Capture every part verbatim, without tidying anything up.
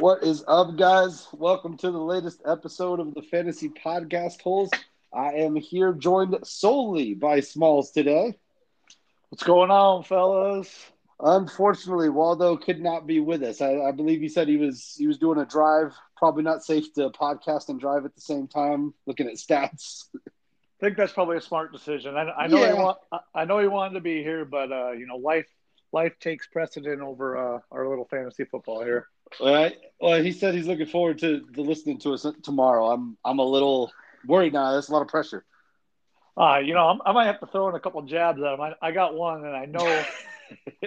What is up, guys? Welcome to the latest episode of the Fantasy Podcast Holes. I am here joined solely by Smalls today. What's going on, fellas? Unfortunately, Waldo could not be with us. I, I believe he said he was he was doing a drive. Probably not safe to podcast and drive at the same time. Looking at stats, I think that's probably a smart decision. I, I know yeah. he want, I know he wanted to be here, but uh, you know, life life takes precedent over uh, our little fantasy football here. Well, I, well, he said he's looking forward to, to listening to us tomorrow. I'm I'm a little worried now. That's a lot of pressure. Uh, you know, I'm, I might have to throw in a couple jabs at him. I, I got one, and I know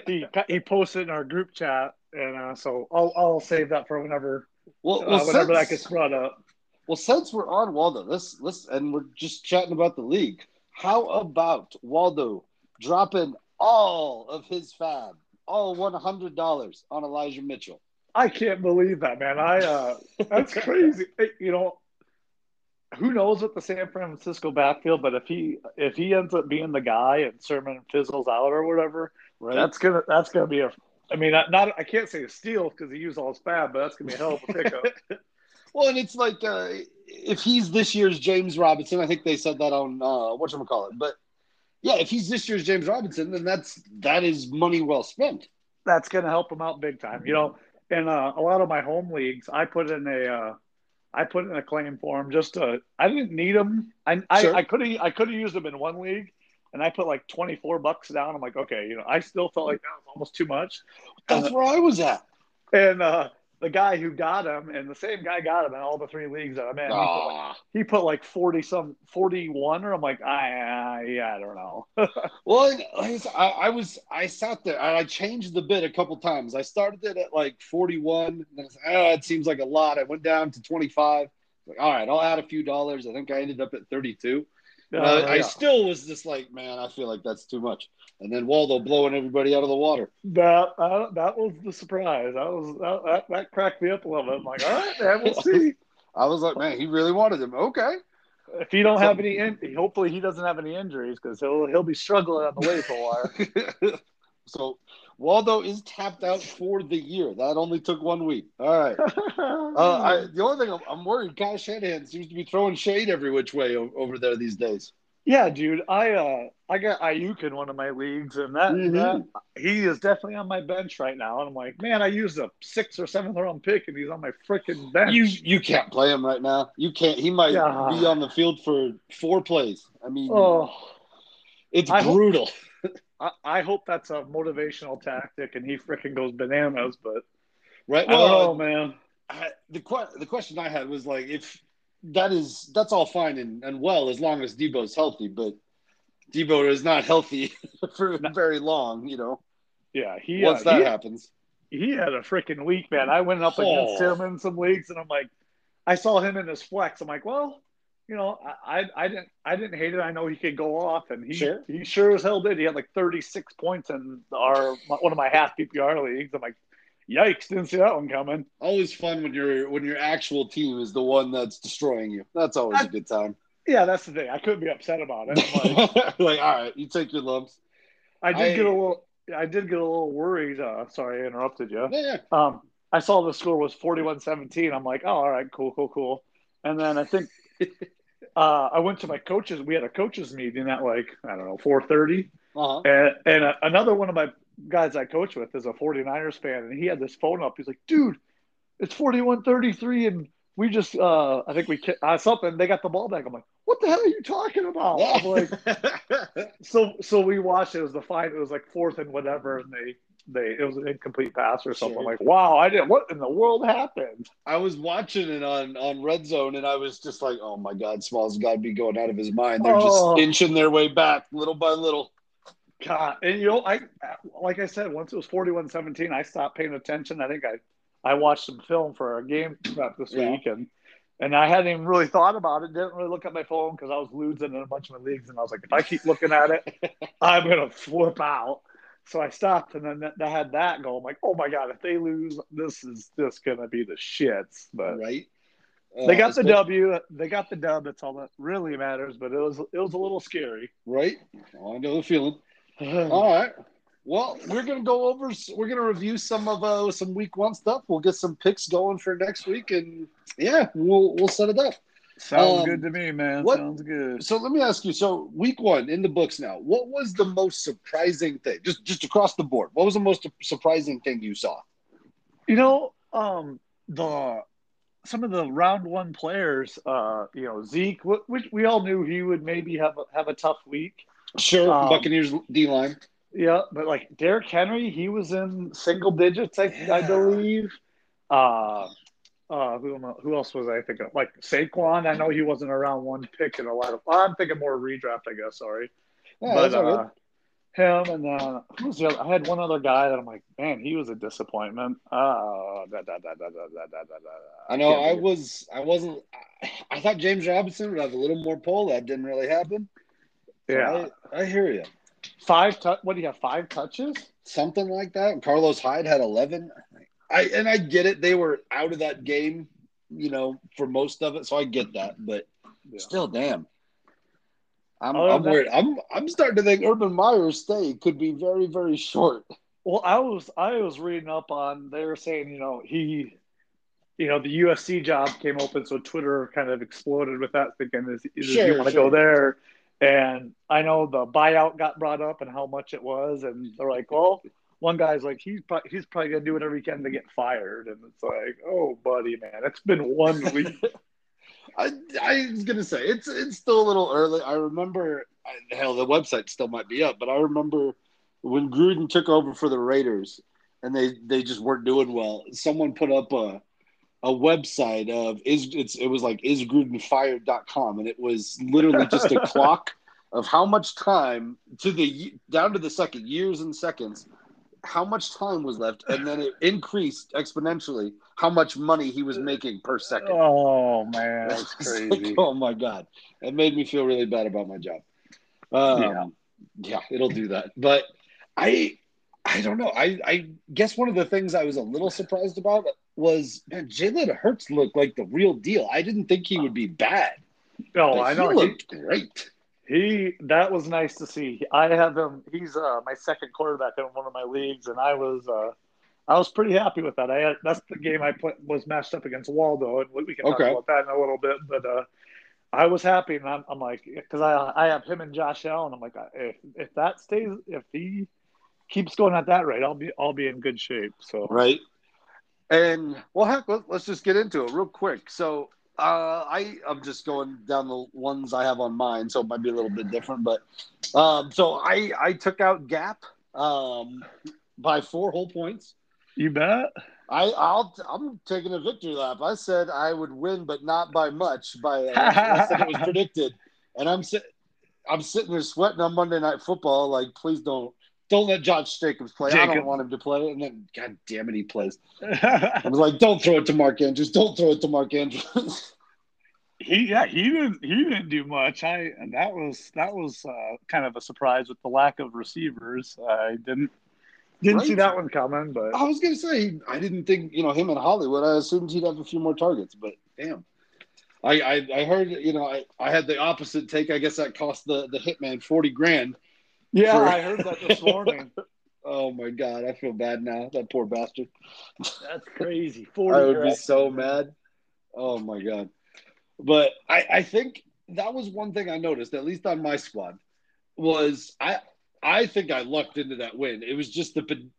he he posted in our group chat, and uh, so I'll I'll save that for whenever well, uh, well, whenever since, that gets brought up. Well, since we're on Waldo, let's let's and we're just chatting about the league. How about Waldo dropping all of his fab, all one hundred dollars on Elijah Mitchell? I can't believe that, man. I uh, that's crazy. You know, who knows what the San Francisco backfield? But if he if he ends up being the guy and Sermon fizzles out or whatever, right. that's gonna that's gonna be a. I mean, not I can't say a steal because he used all his fab, but that's gonna be a hell of a pickup. Well, and it's like uh, if he's this year's James Robinson, I think they said that on uh, whatchamacallit. But yeah, if he's this year's James Robinson, then that's that is money well spent. That's gonna help him out big time. You know. In uh, a lot of my home leagues, I put in a, uh, I put in a claim for him. Just to, I didn't need him. I sure. I, I could have I could have used him in one league, and I put like twenty four bucks down. I'm like, okay, you know, I still felt like that was almost too much. That's uh, where I was at. And uh, the guy who got him, and the same guy got him in all the three leagues that I'm in. He put, like, he put like forty some forty one, or I'm like, I yeah, I don't know. Well, I, I was I sat there and I changed the bid a couple times. I started it at like forty one, and I was like, oh, it seems like a lot. I went down to twenty five. Like, all right, I'll add a few dollars. I think I ended up at thirty two. Uh, uh, I yeah. still was just like, man, I feel like that's too much. And then Waldo blowing everybody out of the water. That uh, that was the surprise. That was that, that, that cracked me up a little bit. I'm like, all right, man, we'll see. I was like, man, he really wanted him. Okay. If he don't have any, in- hopefully he doesn't have any injuries because he'll he'll be struggling on the way for a while. So Waldo is tapped out for the year. That only took one week. All right. Uh, I, the only thing I'm, I'm worried, Kyle Shanahan seems to be throwing shade every which way o- over there these days. Yeah, dude. I uh, I got Ayuk in one of my leagues, and that, mm-hmm. that he is definitely on my bench right now. And I'm like, man, I used a sixth or seventh round pick, and he's on my freaking bench. You you can't play him right now. You can't. He might yeah. be on the field for four plays. I mean, oh, it's I brutal. Hope- I hope that's a motivational tactic, and he freaking goes bananas. But right, well, I don't know, man. I, the que- the question I had was like, if that is that's all fine and, and well as long as Deebo's healthy, but Deebo is not healthy for very long, you know. Yeah, he once uh, that he, happens, he had a freaking week, man. I went up oh. against him in some leagues, and I'm like, I saw him in his flex. I'm like, well. You know, I, I didn't I didn't hate it. I know he could go off, and he sure. he sure as hell did. He had like thirty-six points in our one of my half P P R leagues. I'm like, yikes! Didn't see that one coming. Always fun when your when your actual team is the one that's destroying you. That's always I, a good time. Yeah, that's the thing. I couldn't be upset about it. Like, like all right, you take your lumps. I did I, get a little. I did get a little worried. Uh, sorry, I interrupted you. Yeah, yeah. Um, I saw the score was forty-one seventeen. I'm like, oh, all right, cool, cool, cool. And then I think. Uh, I went to my coaches. We had a coaches meeting at like, I don't know, four thirty. Uh-huh. And, and a, another one of my guys I coach with is a 49ers fan, and he had this phone up. He's like, dude, it's forty-one thirty-three, and we just uh, – I think we uh, – something. They got the ball back. I'm like, what the hell are you talking about? Yeah. I'm like, so so we watched it. It was the fight. It was like fourth and whatever, and they – They it was an incomplete pass or something. Sure. I'm like, wow, I didn't. What in the world happened? I was watching it on, on Red Zone, and I was just like, oh my God, Smalls got to be going out of his mind. They're oh. just inching their way back little by little. God, and you know, I like I said, once it was forty-one seventeen, I stopped paying attention. I think I, I watched some film for our game prep this yeah. week, and and I hadn't even really thought about it. Didn't really look at my phone because I was losing in a bunch of my leagues, and I was like, if I keep looking at it, I'm gonna flip out. So I stopped, and then I had that go. I'm like, oh, my God, if they lose, this is just going to be the shits. But right? Uh, they got the W. They got the dub. That's all that really matters. But it was it was a little scary. Right? I know the feeling. All right. Well, we're going to go over, we're going to review some of uh, some week one stuff. We'll get some picks going for next week, and yeah, we'll we'll set it up. Sounds um, good to me, man. What, Sounds good. So let me ask you, so week one in the books now, what was the most surprising thing, just just across the board? What was the most surprising thing you saw? You know, um, the some of the round one players, uh, you know, Zeke, which we all knew he would maybe have a, have a tough week. Sure, um, Buccaneers D-line. Yeah, but like Derrick Henry, he was in single digits, I, yeah. I believe. Uh, uh, who who else was I thinking of? Like Saquon, I know he wasn't around one pick in a lot of. I'm thinking more redraft, I guess. Sorry, yeah, but uh, him and uh, who's the other? I had one other guy that I'm like, man, he was a disappointment. Oh, da, da, da, da, da, da, da, da. I know. I, I was. I wasn't. I thought James Robinson would have a little more pull. That didn't really happen. So yeah, I, I hear you. Five tu- what do you have? Five touches, something like that. And Carlos Hyde had eleven. I and I get it; they were out of that game, you know, for most of it. So I get that, but yeah. still, damn, I'm oh, I'm that- worried. I'm I'm starting to think Urban Meyer's stay could be very very short. Well, I was I was reading up on. They were saying, you know, he, you know, the U F C job came open, so Twitter kind of exploded with that. Thinking, is, is sure, you want to sure. go there? And I know the buyout got brought up and how much it was, and they're like, "Well, one guy's like, he's pro- he's probably gonna do whatever he can to get fired," and it's like, "Oh, buddy, man, it's been one week." I, I was gonna say it's it's still a little early. I remember, hell, the website still might be up, but I remember when Gruden took over for the Raiders, and they, they just weren't doing well. Someone put up a. a website of is it's it was like is gruden fired dot com, and it was literally just a clock of how much time to the down to the second years and seconds how much time was left, and then it increased exponentially how much money he was making per second. Oh man, that's crazy. Like, oh my god, it made me feel really bad about my job. Um, yeah. yeah, it'll do that. But I I don't know. I, I guess one of the things I was a little surprised about was, man, Jalen Hurts looked like the real deal. I didn't think he would be bad. No, oh, I know. He looked he, great. He that was nice to see. I have him. He's uh, my second quarterback in one of my leagues, and I was uh, I was pretty happy with that. I had, that's the game I put, was matched up against Waldo, and we can talk okay. about that in a little bit. But uh, I was happy, and I'm, I'm like, because I I have him and Josh Allen. I'm like, if if that stays, if he keeps going at that rate, I'll be I'll be in good shape. So right. And, well, heck, let's just get into it real quick. So uh, I, I'm just going down the ones I have on mine, so it might be a little bit different. But um, so I, I took out Gap um, by four whole points. You bet. I, I'll, I'm taking a victory lap. I said I would win, but not by much, by less than it was predicted. And I'm, si- I'm sitting there sweating on Monday Night Football, like, please don't. Don't let Josh Jacobs play. Jacob. I don't want him to play. And then, god damn it, he plays. I was like, don't throw it to Mark Andrews. Don't throw it to Mark Andrews. He yeah, he didn't he didn't do much. I and that was that was uh, kind of a surprise with the lack of receivers. I didn't didn't right. see that one coming. But I was gonna say I didn't think you know him in Hollywood. I assumed he'd have a few more targets. But damn, I I, I heard you know I, I had the opposite take. I guess that cost the the hitman forty grand. Yeah, for... I heard that this morning. Oh, my God. I feel bad now. That poor bastard. That's crazy. forty I would be so mad. Oh, my God. But I, I think that was one thing I noticed, at least on my squad, was I I think I lucked into that win. It was just the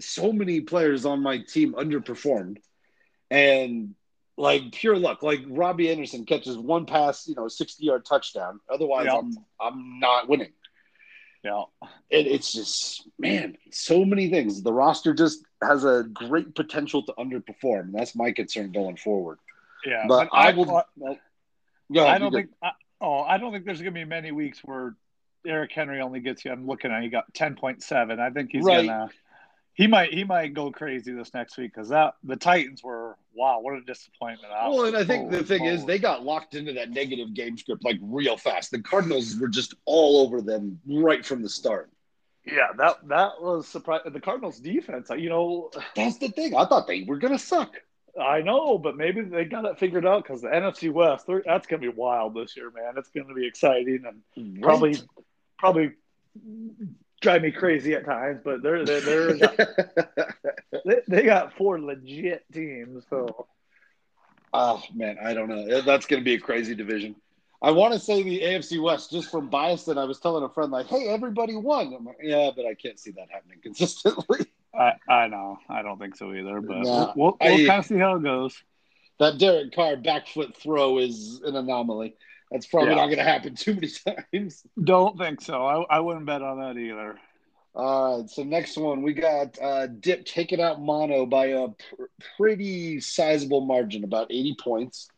so many players on my team underperformed. And, like, pure luck. Like, Robbie Anderson catches one pass, you know, sixty-yard touchdown. Otherwise, yep. I'm I'm not winning. Yeah, it, it's just, man, so many things. The roster just has a great potential to underperform. That's my concern going forward. Yeah, but, but I, I will. Well, go ahead, I don't think. I, oh, I don't think there's going to be many weeks where Derrick Henry only gets you. I'm looking at he got ten point seven. I think he's right. gonna. He might. He might go crazy this next week because that the Titans were wow, what a disappointment. I well, and I think forward, the thing forward. is they got locked into that negative game script like real fast. The Cardinals were just all over them right from the start. Yeah, that that was surprising. The Cardinals defense, you know, that's the thing. I thought they were gonna suck. I know, but maybe they got it figured out because the N F C West, that's gonna be wild this year, man. It's gonna be exciting and right. probably probably. drive me crazy at times, but they're they're, they're got, they, they got four legit teams. So, oh man, I don't know. That's going to be a crazy division. I want to say the A F C West just from bias. That I was telling a friend, like, "Hey, everybody won." I'm like, "Yeah, but I can't see that happening consistently." I, I know. I don't think so either. But nah, we'll, we'll, we'll kind of see how it goes. That Derek Carr back foot throw is an anomaly. That's probably yeah. not going to happen too many times. Don't think so. I, I wouldn't bet on that either. All right. So next one, we got uh, Dip taking out Mono by a pr- pretty sizable margin, about eighty points.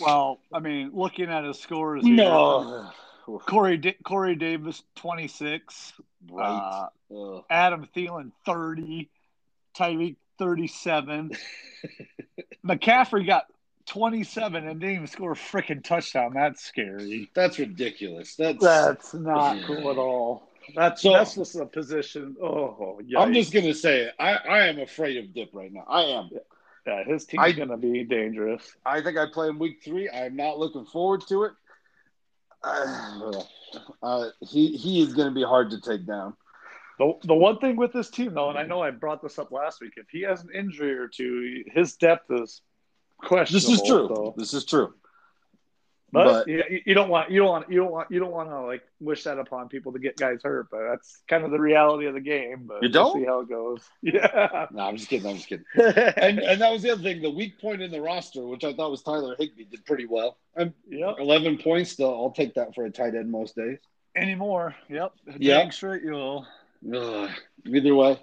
Well, I mean, looking at his scores here, no. Corey D- Corey Davis, twenty-six. Right. Uh, Adam Thielen, thirty. Tyreek, thirty-seven. McCaffrey got twenty-seven and didn't even score a freaking touchdown. That's scary. That's ridiculous. That's that's not yeah. cool at all. That's so, that's just a position. Oh, yikes. I'm just gonna say it. I, I am afraid of Dip right now. I am. Yeah, his team's I, gonna be dangerous. I think I play him week three. I'm not looking forward to it. Uh, uh, he he is gonna be hard to take down. The the one thing with this team though, and I know I brought this up last week, if he has an injury or two, his depth is questionable. This is true. So. This is true. But, but you, you don't want you don't want you don't want you don't want to like wish that upon people to get guys hurt. But that's kind of the reality of the game. But you don't we'll see how it goes. Yeah. No, I'm just kidding. I'm just kidding. and and that was the other thing. The weak point in the roster, which I thought was Tyler Higbee, did pretty well. I'm yep. eleven points. Though I'll take that for a tight end most days. Anymore. Yep. Yeah. Dang straight you'll. Ugh. Either way.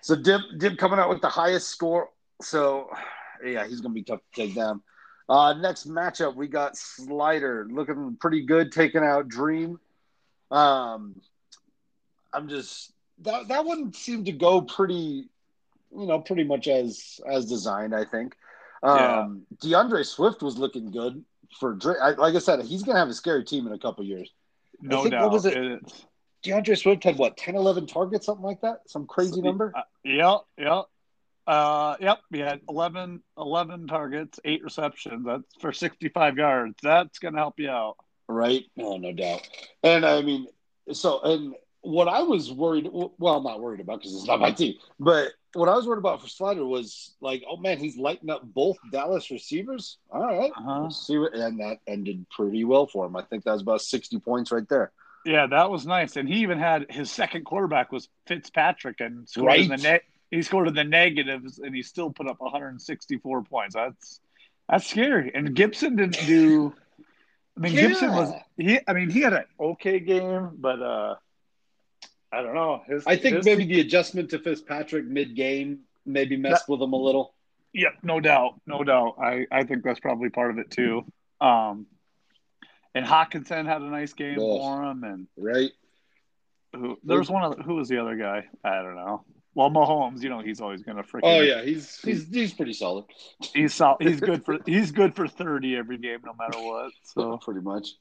So Dip Dip coming out with the highest score. So. Yeah, he's going to be tough to take down. Uh, next matchup, we got Slider looking pretty good, taking out Dream. Um, I'm just that that one seemed to go pretty, you know, pretty much as as designed. I think um, yeah. DeAndre Swift was looking good for Dream. I, like I said, he's going to have a scary team in a couple years. No I think, doubt. What was it? it DeAndre Swift had what ten, eleven targets, something like that, some crazy number. Uh, yeah, yeah. Uh, yep, he had eleven, eleven targets, eight receptions. That's for sixty-five yards. That's going to help you out. Right? No, no doubt. And, I mean, so, and what I was worried, well, I'm not worried about because it's not my team, but what I was worried about for Slider was, like, oh, man, he's lighting up both Dallas receivers. All right. Uh-huh. Let's see what, and that ended pretty well for him. I think that was about sixty points right there. Yeah, that was nice. And he even had his second quarterback was Fitzpatrick and scored right? in the net. He scored in the negatives, and he still put up one hundred sixty-four points. That's that's scary. And Gibson didn't do. I mean, yeah. Gibson was. He, I mean, he had an okay game, but uh, I don't know. His, I think his, maybe the adjustment to Fitzpatrick mid-game maybe messed that, with him a little. Yep, yeah, no doubt, no doubt. I, I think that's probably part of it too. Um, and Hawkinson had a nice game oh, for him, and right. Who, there was one other, who was the other guy? I don't know. Well, Mahomes, you know, he's always going to freaking. Oh yeah, he's he's he's pretty solid. He's solid. He's good for he's good for thirty every game, no matter what. So pretty much.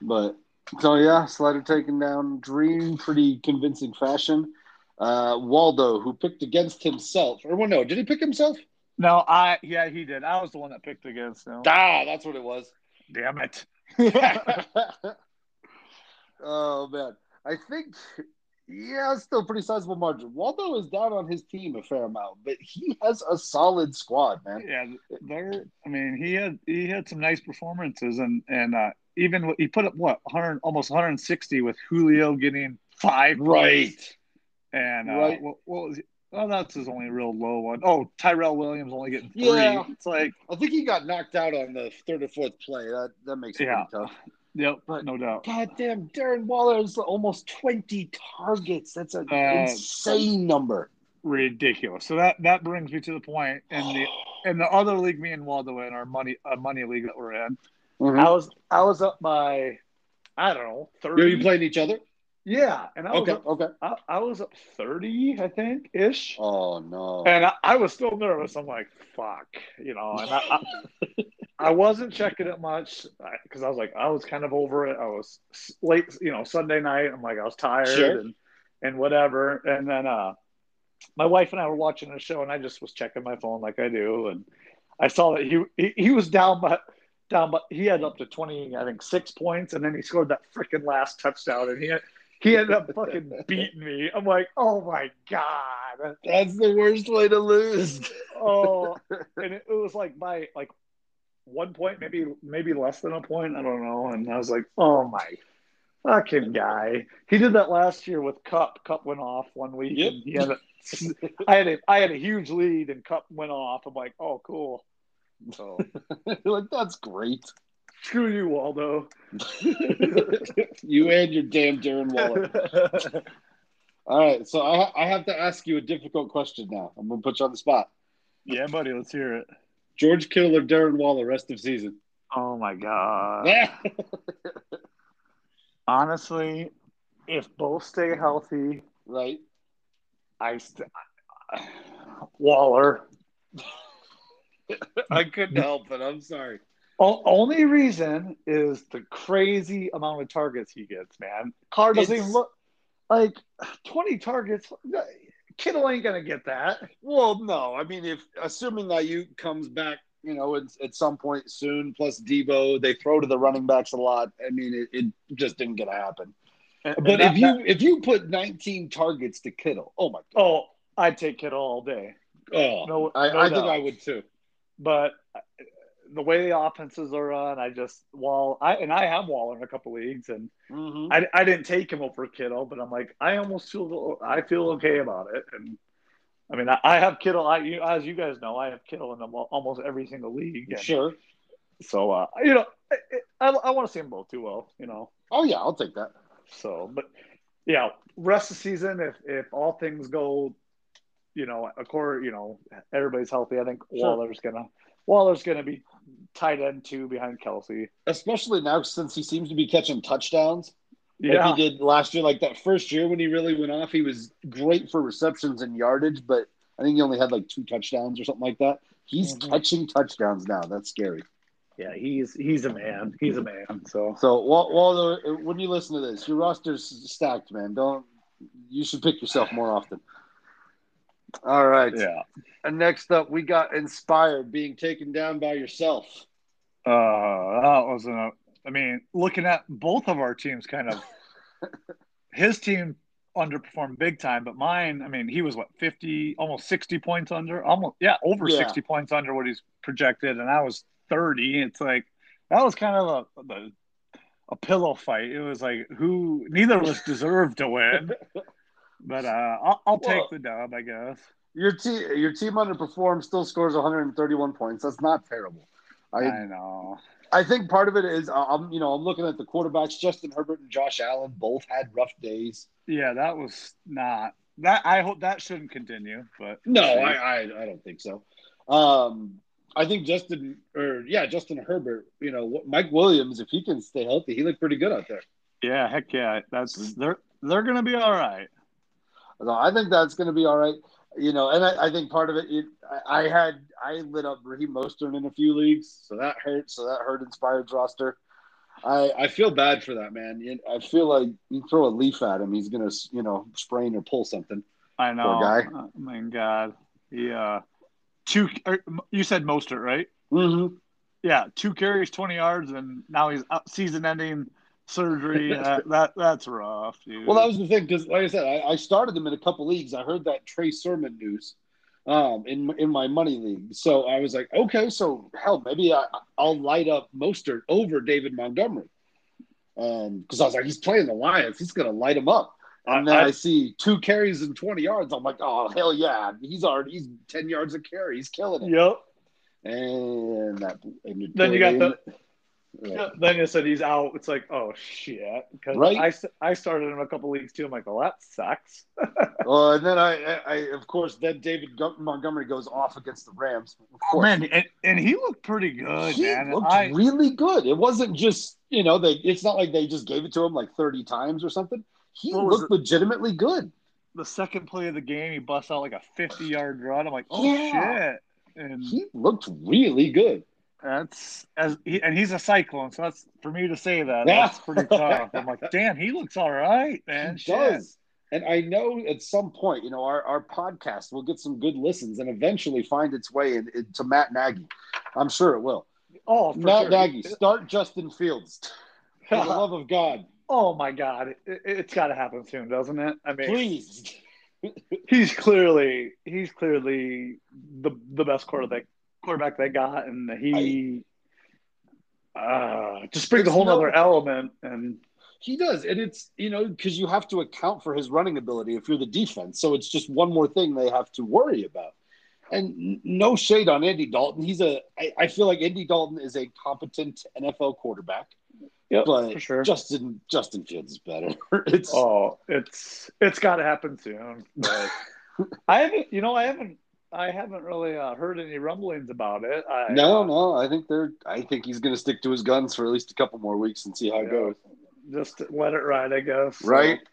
But so yeah, Slider taking down Dream pretty convincing fashion. Uh, Waldo, who picked against himself, or well, no, did he pick himself? No, I yeah he did. I was the one that picked against him. Ah, that's what it was. Damn it. Oh man, I think. Yeah, it's still a pretty sizable margin. Waldo is down on his team a fair amount, but he has a solid squad, man. Yeah, they're, I mean, he had he had some nice performances, and and uh, even he put up what one hundred, almost one hundred sixty with Julio getting five right, points. and uh, right. What, what was it? Oh, that's his only real low one. Oh, Tyrell Williams only getting three. Yeah. It's like I think he got knocked out on the third or fourth play. That that makes it yeah. pretty tough. Yep, but no doubt. Goddamn, Darren Waller is almost twenty targets. That's an uh, insane number. Ridiculous. So that, that brings me to the point, and the and the other league me and Waldo in our money a money league that we're in. Mm-hmm. I was I was up by I don't know thirty. Are you playing each other? Yeah, and I was okay, up, okay. I, I was up thirty, I think, ish. Oh no! And I, I was still nervous. I'm like, fuck, you know. And I, I, I wasn't checking it much because I was like, I was kind of over it. I was late, you know, Sunday night. I'm like, I was tired sure. and and whatever. And then uh, my wife and I were watching a show, and I just was checking my phone like I do, and I saw that he he, he was down, but. Down, but he had up to twenty, I think, six points, and then he scored that freaking last touchdown, and he had, He ended up fucking beating me. I'm like, oh my God. That's the worst way to lose. Oh, and it, it was like by like one point, maybe maybe less than a point. I don't know. And I was like, oh my fucking guy. He did that last year with Cup. Cup went off one week. Yep. And he had a, I had a I had a huge lead and Cup went off. I'm like, oh cool. So like that's great. Screw you, Waldo. You and your damn Darren Waller. All right, so I, ha- I have to ask you a difficult question now. I'm going to put you on the spot. Yeah, buddy, let's hear it. George Kittle or Darren Waller, rest of season? Oh, my God. Yeah. Honestly, if both stay healthy, right? I st- Waller. I couldn't help it. I'm sorry. O- only reason is the crazy amount of targets he gets, man. Carr doesn't it's... even look like twenty targets. Kittle ain't gonna get that. Well, no, I mean, if assuming that you comes back, you know, it's, at some point soon. Plus Deebo, they throw to the running backs a lot. I mean, it, it just didn't gonna happen. And, but and that, if you that... if you put nineteen targets to Kittle, oh my God, oh, I'd take Kittle all day. Oh, no, I, no I think I would too. But the way the offenses are run, I just Wall. I and I have Waller in a couple leagues, and mm-hmm. I, I didn't take him over Kittle, but I'm like, I almost feel I feel okay about it. And I mean, I, I have Kittle. I you, as you guys know, I have Kittle in almost every single league. And sure. So uh, you know, I I, I want to see them both too well. You know. Oh yeah, I'll take that. So, but yeah, rest of the season, if if all things go, you know, according, you know, everybody's healthy, I think sure. Waller's gonna. Waller's going to be tight end two behind Kelce. Especially now since he seems to be catching touchdowns. Yeah. Like he did last year. Like that first year when he really went off, he was great for receptions and yardage, but I think he only had like two touchdowns or something like that. He's mm-hmm. catching touchdowns now. That's scary. Yeah, he's he's a man. He's a man. So, so Waldo, when you listen to this, your roster's stacked, man. Don't You should pick yourself more often. All right. Yeah. And next up, we got inspired being taken down by yourself. Uh, that wasn't a, I mean, looking at both of our teams, kind of his team underperformed big time, but mine, I mean, he was what fifty, almost sixty points under, almost yeah, over yeah. sixty points under what he's projected, and I was thirty. It's like that was kind of a a, a pillow fight. It was like who neither of us deserved to win. But uh, I'll, I'll take well, the dub, I guess. Your team, your team underperformed, still scores one hundred thirty-one points. That's not terrible. I, I know. I think part of it is I'm, you know, I'm looking at the quarterbacks. Justin Herbert and Josh Allen both had rough days. Yeah, that was not that. I hope that shouldn't continue. But no, I, I, I don't think so. Um, I think Justin or yeah, Justin Herbert. You know, Mike Williams, if he can stay healthy, he looked pretty good out there. Yeah, heck yeah. That's they're they're gonna be all right. No, I think that's going to be all right, you know. And I, I think part of it, it I, I had I lit up Raheem Mostert in a few leagues, so that hurt. So that hurt Inspired's roster. I, I feel bad for that man. I feel like you throw a leaf at him, he's going to you know sprain or pull something. I know, guy. Oh my God, yeah. Two, you said Mostert, right? Mm-hmm. Yeah, two carries, twenty yards, and now he's up season-ending. Surgery, uh, that that's rough, dude. Well, that was the thing because, like I said, I, I started them in a couple leagues. I heard that Trey Sermon news um, in in my money league, so I was like, okay, so hell, maybe I, I'll light up Mostert over David Montgomery, um, because I was like, he's playing the Lions, he's gonna light him up, and I, then I, I see two carries and twenty yards. I'm like, oh hell yeah, he's already he's ten yards a carry, he's killing it. Yep. And that and then you got the. Yeah. Then you said he's out. It's like, oh shit! Because right? I, I started him a couple leagues too. I'm like, well, that sucks. Well, and then I, I, I of course, then David Montgomery goes off against the Rams. Of course. Oh man, and, and he looked pretty good. He man. looked I, really good. It wasn't just you know they. It's not like they just gave it to him like thirty times or something. He looked the, legitimately good. The second play of the game, he busts out like a fifty-yard run. I'm like, oh yeah. shit! And he looked really good. That's as he, and he's a Cyclone, so that's for me to say that. Yeah. That's pretty tough. I'm like, damn, he looks all right, man. He Shit. does. And I know at some point, you know, our, our podcast will get some good listens and eventually find its way in, in, to Matt Nagy. I'm sure it will. Oh, for Matt sure. Nagy, start Justin Fields. For the love of God, oh my God, it, it's got to happen soon, doesn't it? I mean, please. he's clearly he's clearly the the best quarterback quarterback they got, and he I, uh, just brings a whole no, other element. And he does, and it's you know because you have to account for his running ability if you're the defense. So it's just one more thing they have to worry about. And no shade on Andy Dalton. He's a I, I feel like Andy Dalton is a competent N F L quarterback. Yep, but for sure. Justin Justin Fields is better. It's oh, it's it's got to happen soon. But I haven't, you know, I haven't, I haven't really uh, heard any rumblings about it. I, no, uh, no, I think they're. I think he's going to stick to his guns for at least a couple more weeks and see how yeah, it goes. Just let it ride, I guess. Right, so.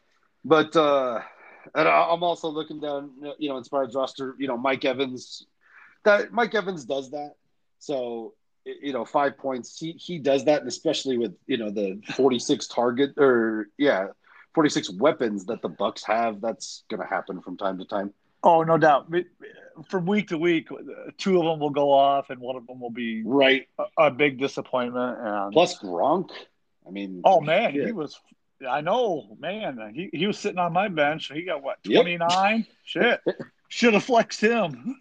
But uh, and I'm also looking down, you know, inspired roster. You know, Mike Evans. That Mike Evans does that. So. You know, five points. He he does that, and especially with you know the forty-six target or yeah, forty-six weapons that the Bucks have. That's going to happen from time to time. Oh, no doubt. From week to week, two of them will go off, and one of them will be right a, a big disappointment. And plus Gronk. I mean, oh man, shit. he was. I know, man. He he was sitting on my bench. He got what twenty-nine. Yep. Shit. Should have flexed him.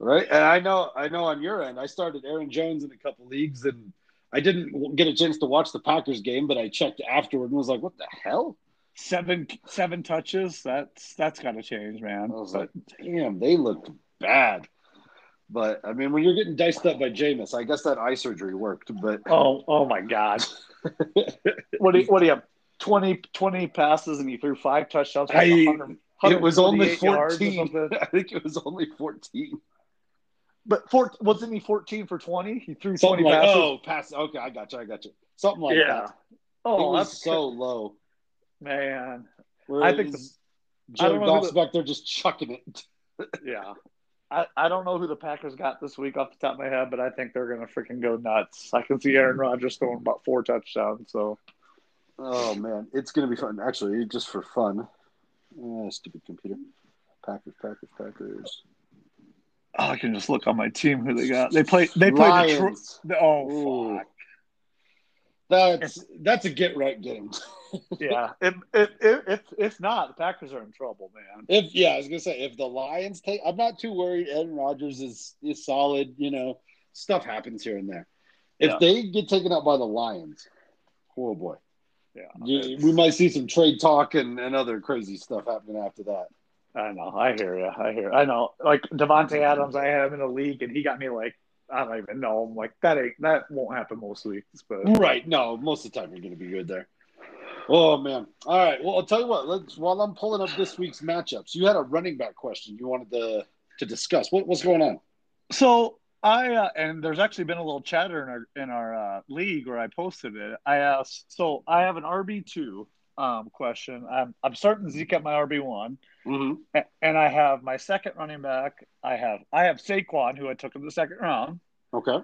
Right. And I know, I know on your end, I started Aaron Jones in a couple leagues and I didn't get a chance to watch the Packers game, but I checked afterward and was like, what the hell? Seven, seven touches. That's, that's got to change, man. I was but, like, damn, they looked bad. But I mean, when you're getting diced up by Jameis, I guess that eye surgery worked, but. Oh, oh my God. What do you, what do you have? twenty, twenty passes and he threw five touchdowns. I, It was only fourteen. I think it was only fourteen. But four, wasn't he fourteen for twenty? He threw something twenty like, passes. Oh, pass. Okay, I got you. I got you. Something like yeah. that. Oh, it was that's so low. Man. Whereas I think the Joe Goff's back there just chucking it. Yeah. I, I don't know who the Packers got this week off the top of my head, but I think they're going to freaking go nuts. I can see Aaron Rodgers throwing about four touchdowns. So. Oh, man. It's going to be fun. Actually, just for fun. Oh, stupid computer. Packers, Packers, Packers. Oh, I can just look on my team who they got. They play. They play Detroit. Oh, Ooh. fuck. That's that's a get right game. Yeah. If if if if not, the Packers are in trouble, man. If yeah, I was gonna say if the Lions take, I'm not too worried. Aaron Rodgers is is solid. You know, stuff happens here and there. If yeah. they get taken out by the Lions, oh boy. Yeah, we might see some trade talk and, and other crazy stuff happening after that. I know. I hear you. I hear you. I know. Like Devontae Adams, I have in a league, and he got me like I don't even know. I'm like that ain't that won't happen most weeks, but right? No, most of the time you're going to be good there. Oh man! All right. Well, I'll tell you what. Let's while I'm pulling up this week's matchups. You had a running back question you wanted to to discuss. What what's going on? So. I uh, and there's actually been a little chatter in our in our uh, league where I posted it. I asked, so I have an R B two um, question. I'm I'm starting Zeke at my R B one, mm-hmm. and, and I have my second running back. I have I have Saquon, who I took in the second round. Okay,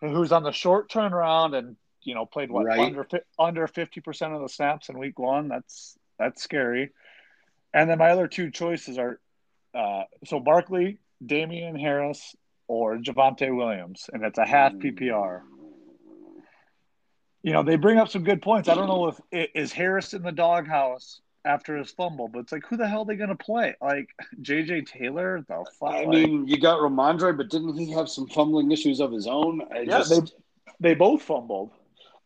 who's on the short turnaround and you know played what right. under under fifty percent of the snaps in week one. That's that's scary. And then my other two choices are uh, so Barkley, Damian Harris. Or Javonte Williams, and it's a half P P R. You know, they bring up some good points. I don't know if it is Harris in the doghouse after his fumble, but it's like, who the hell are they going to play? Like, J J Taylor? The fuck? I mean, you got Ramondre, but didn't he have some fumbling issues of his own? I yeah, just, they, they both fumbled.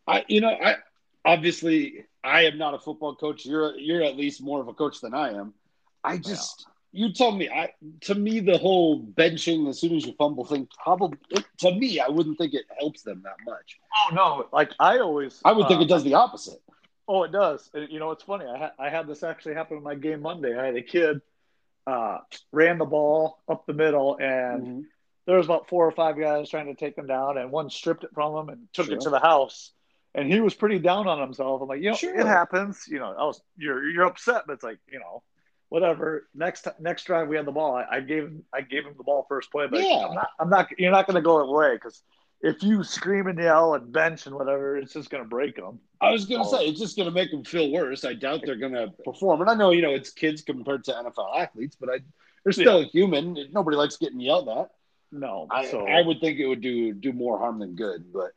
I, you know, I obviously, I am not a football coach. You're, you're at least more of a coach than I am. I just... Yeah. You tell me. I to me the whole benching as soon as you fumble thing probably to me I wouldn't think it helps them that much. Oh no! Like I always, I would uh, think it does the opposite. Oh, it does. And, you know, it's funny. I ha- I had this actually happen in my game Monday. I had a kid uh, ran the ball up the middle, and mm-hmm. there was about four or five guys trying to take him down, and one stripped it from him and took sure. it to the house. And he was pretty down on himself. I'm like, you know, sure. it happens. You know, I was, you're you're upset, but it's like you know. Whatever. Next next drive we had the ball. I, I gave I gave him the ball first play, but yeah. I'm not. I'm not. You're not going to go away because if you scream and yell and bench and whatever, it's just going to break them. I was going to so, say it's just going to make them feel worse. I doubt they're going to perform. And I know you know it's kids compared to N F L athletes, but I they're still yeah. human. Nobody likes getting yelled at. No, I, so. I would think it would do do more harm than good. But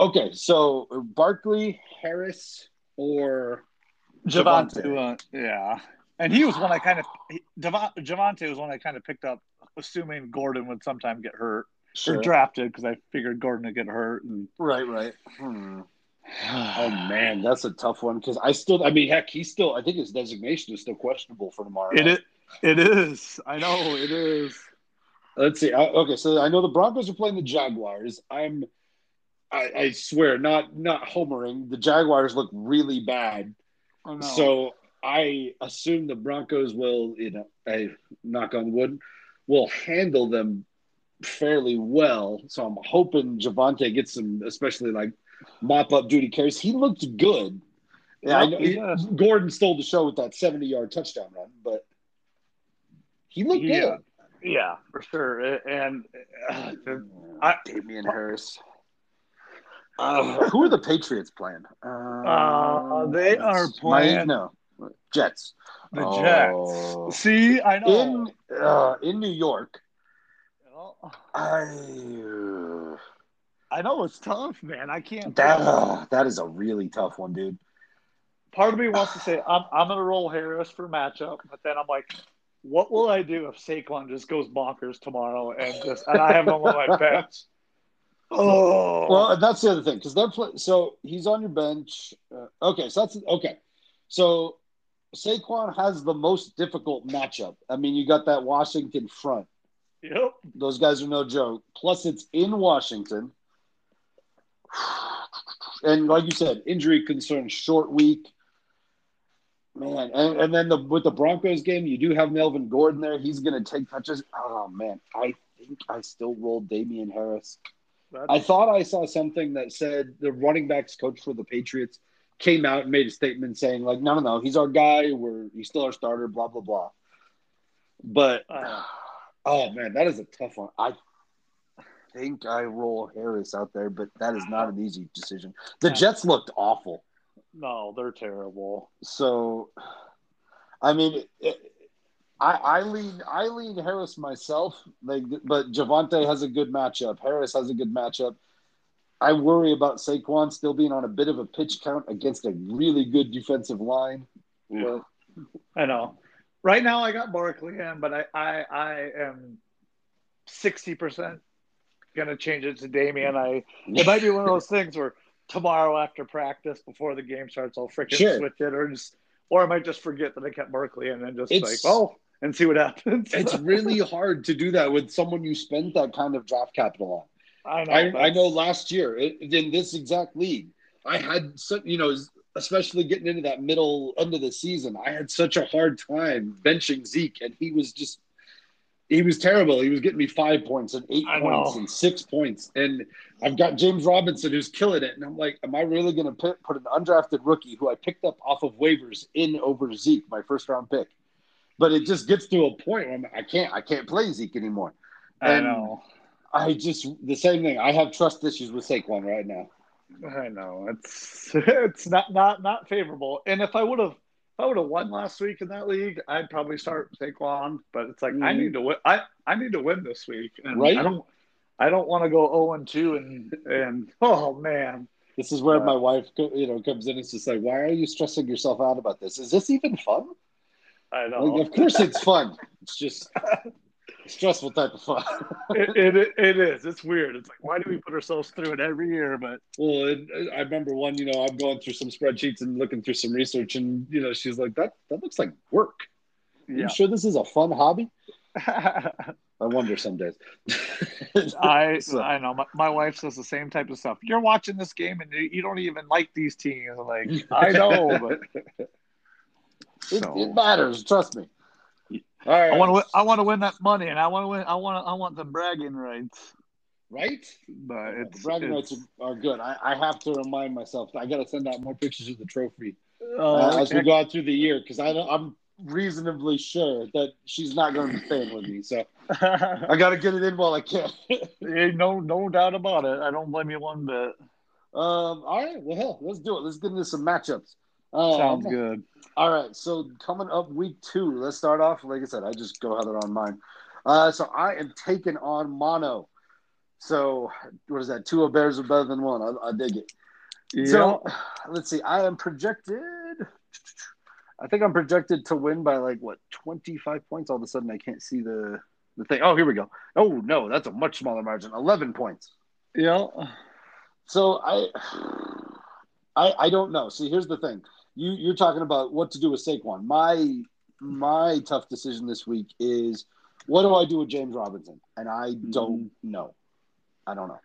okay, so Barkley, Harris, or Javonte. Javonte. Yeah. And he was one I kind of – Javonte was one I kind of picked up, assuming Gordon would sometime get hurt. Sure. Or drafted, because I figured Gordon would get hurt. And... Right, right. Hmm. Oh, man, that's a tough one, because I still – I mean, heck, he's still – I think his designation is still questionable for tomorrow. It is. It is. I know, it is. Let's see. I, okay, so I know the Broncos are playing the Jaguars. I'm I, – I swear, not not homering. The Jaguars look really bad. Oh, no. So – I assume the Broncos will, you know, I knock on wood, will handle them fairly well. So I'm hoping Javonte gets some, especially like mop-up duty carries. He looked good. Yeah, I know, yeah. He, Gordon stole the show with that seventy-yard touchdown run, but he looked yeah. good. Yeah, for sure. And uh, I, Damian Harris. Uh, who are the Patriots playing? Uh, uh, they are playing. My, no. Jets. The oh. Jets. See, I know. In, uh, in New York. Oh. I uh, I know it's tough, man. I can't. That, uh, that is a really tough one, dude. Part of me wants to say, I'm, I'm going to roll Harris for matchup, but then I'm like, what will I do if Saquon just goes bonkers tomorrow and just and I have no one on my bench? Oh. Well, that's the other thing. Because they're play- So he's on your bench. Uh, okay. So that's okay. So. Saquon has the most difficult matchup. I mean, you got that Washington front. Yep. Those guys are no joke. Plus, it's in Washington. And like you said, injury concerns, short week. Man, and, and then the, with the Broncos game, you do have Melvin Gordon there. He's going to take touches. Oh, man, I think I still rolled Damian Harris. That's... I thought I saw something that said the running backs coach for the Patriots came out and made a statement saying, like, no, no, no, he's our guy. We're he's still our starter, blah, blah, blah. But, uh, oh, man, that is a tough one. I think I roll Harris out there, but that is not an easy decision. The yeah. Jets looked awful. No, they're terrible. So, I mean, it, I, I, lean, I lean Harris myself, like, but Javonte has a good matchup. Harris has a good matchup. I worry about Saquon still being on a bit of a pitch count against a really good defensive line. Yeah. I know. Right now I got Barkley in, but I, I, I am sixty percent going to change it to Damian. I, it might be one of those things where tomorrow after practice, before the game starts, I'll freaking sure. switch it or just, or I might just forget that I kept Barkley in and just it's, like, oh, and see what happens. It's really hard to do that with someone you spend that kind of draft capital on. I know, I, I know last year it, in this exact league, I had, such, you know, especially getting into that middle end of the season, I had such a hard time benching Zeke, and he was just, he was terrible. He was getting me five points and eight I points know. and six points. And I've got James Robinson who's killing it. And I'm like, am I really going to put an undrafted rookie who I picked up off of waivers in over Zeke, my first round pick? But it just gets to a point where I'm, I can't, I can't play Zeke anymore. And I know. I just the same thing. I have trust issues with Saquon right now. I know it's it's not not, not favorable. And if I would have if I would have won last week in that league, I'd probably start Saquon. But it's like mm. I need to win. I, I need to win this week. And right? I don't I don't want to go zero and two and and oh man. This is where uh, my wife you know comes in and says like, why are you stressing yourself out about this? Is this even fun? I know. Like, of course it's fun. It's just. Stressful type of fun. it, it it is. It's weird. It's like, why do we put ourselves through it every year? But well, it, I remember one. You know, I'm going through some spreadsheets and looking through some research, and you know, she's like, "That that looks like work." Are yeah. you sure this is a fun hobby? I wonder some days. I so. I know my, my wife says the same type of stuff. You're watching this game, and you don't even like these teams. I'm like, I know, but it, so. it matters. Trust me. All right. I want to. I want to win that money, and I want to win. I want. To, I want the bragging rights, right? But it's, the bragging it's... rights are, are good. I, I have to remind myself. I got to send out more pictures of the trophy uh, as we go out through the year because I don't, I'm reasonably sure that she's not going to be staying with me. So I got to get it in while I can. no, no doubt about it. I don't blame you one bit. Um. All right. Well, hell, let's do it. Let's get into some matchups. Um, Sounds good. All right, so coming up week two, let's start off. Like I said, I just go other on mine. Uh, so I am taking on Mono. So what is that? Two of bears are better than one. I, I dig it. Yep. So let's see. I am projected. I think I'm projected to win by like what twenty-five points. All of a sudden, I can't see the the thing. Oh, here we go. Oh no, that's a much smaller margin. eleven points. Yeah. So I, I, I don't know. See, here's the thing. You you're talking about what to do with Saquon. My my tough decision this week is what do I do with James Robinson? And I don't know. I don't know.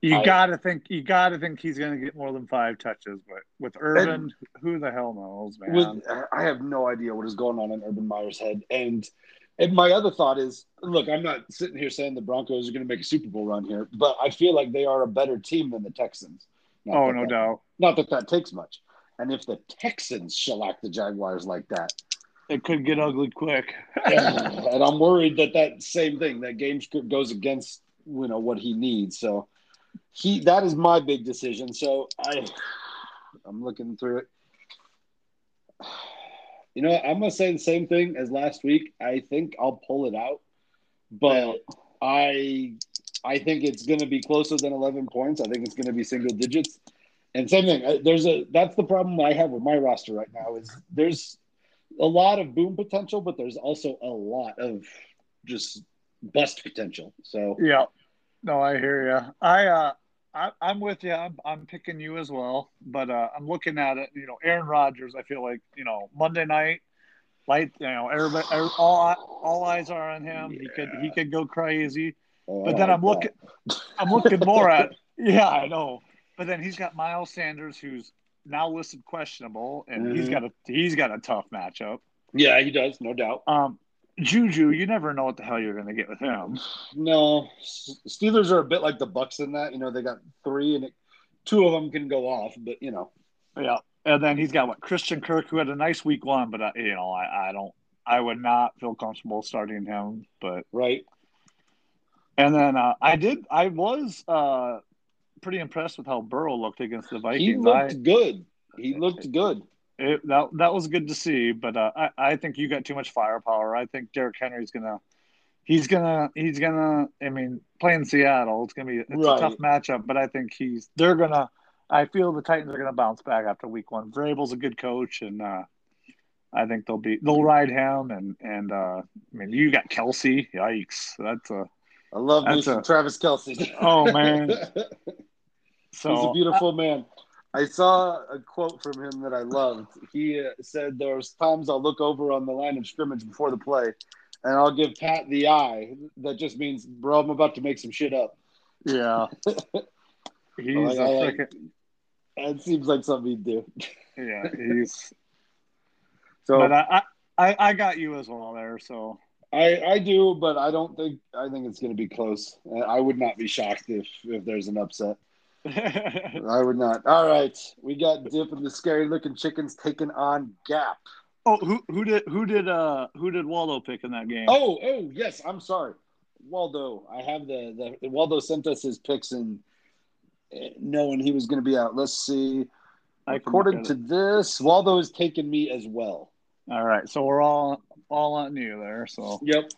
You I, gotta think. You gotta think he's gonna get more than five touches. But with Urban, who the hell knows, man? With, I have no idea what is going on in Urban Meyer's head. And and my other thought is, look, I'm not sitting here saying the Broncos are gonna make a Super Bowl run here, but I feel like they are a better team than the Texans. Not oh that no that, doubt. Not that that takes much. And if the Texans shellac the Jaguars like that, it could get ugly quick. And I'm worried that that same thing, that game script goes against, you know, what he needs. So he, that is my big decision. So I, I'm looking through it. You know, I'm going to say the same thing as last week. I think I'll pull it out, but I, I think it's going to be closer than eleven points. I think it's going to be single digits. And same thing. There's a that's the problem I have with my roster right now is there's a lot of boom potential, but there's also a lot of just bust potential. So yeah, no, I hear you. I uh, I I'm with you. I'm, I'm picking you as well, but uh, I'm looking at it. You know, Aaron Rodgers. I feel like you know Monday night light. You know, everybody, all all eyes are on him. Yeah. He could he could go crazy. Oh, but then I'm looking I'm looking more at yeah, I know. But then he's got Miles Sanders, who's now listed questionable, and mm-hmm. he's got a he's got a tough matchup. Yeah, he does, no doubt. Um, Juju, you never know what the hell you're going to get with him. No, Steelers are a bit like the Bucks in that. You know, they got three, and it, two of them can go off. But you know, yeah. And then he's got what Christian Kirk, who had a nice week one, but I, you know, I, I don't, I would not feel comfortable starting him. But right. And then uh, I did, I was. Uh, pretty impressed with how Burrow looked against the Vikings. He looked I, good. He looked good. It, it, that that was good to see, but uh, I I think you got too much firepower. I think Derrick Henry's gonna he's gonna he's gonna. I mean, playing Seattle, it's gonna be it's right. a tough matchup. But I think he's they're gonna. I feel the Titans are gonna bounce back after week one. Vrabel's a good coach, and uh, I think they'll be they'll ride him. And and uh, I mean, you got Kelce. Yikes, that's a. I love me some Travis Kelce. Oh man. So, he's a beautiful I, man. I saw a quote from him that I loved. He uh, said, "There's times I'll look over on the line of scrimmage before the play, and I'll give Pat the eye. That just means, bro, I'm about to make some shit up." Yeah, he's like, a like, freaking. That seems like something he'd do. Yeah, he's. So, but I, I, I got you as well there. So I, I do, but I don't think I think it's going to be close. I would not be shocked if if there's an upset. I would not. All right, we got Dip and the Scary Looking Chickens taking on Gap. Oh, who who did who did uh who did Waldo pick in that game? Oh, oh yes, I'm sorry, Waldo. I have the the Waldo sent us his picks and knowing he was going to be out. Let's see. According to this, Waldo is taking me as well. All right, so we're all all on you there. So yep,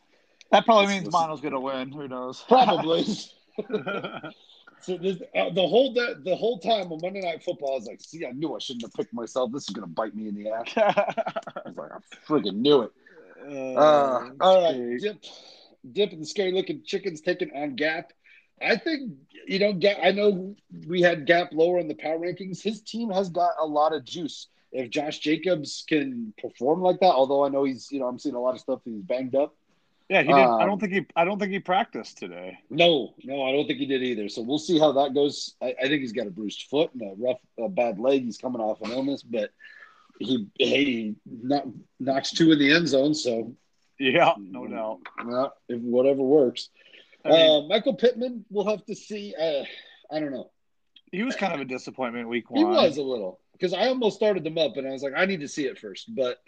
that probably means Mono's going to win. Who knows? Probably. So this, uh, the whole the, the whole time on Monday Night Football, I was like, "See, I knew I shouldn't have picked myself. This is gonna bite me in the ass." I was like, "I freaking knew it." Uh, uh, all right, dip, dip, and the Scary Looking Chickens taking on Gap. I think you know. Gap, I know we had Gap lower in the power rankings. His team has got a lot of juice. If Josh Jacobs can perform like that, although I know he's you know I'm seeing a lot of stuff that he's banged up. Yeah, he did. Um, I don't think he. I don't think he practiced today. No, no, I don't think he did either. So we'll see how that goes. I, I think he's got a bruised foot and a rough, a bad leg. He's coming off an illness, but he he not, knocks two in the end zone. So yeah, no doubt. Uh, if whatever works. I mean, uh, Michael Pittman, we'll have to see. Uh, I don't know. He was kind of a disappointment week one. He was a little because I almost started them up and I was like, I need to see it first, but.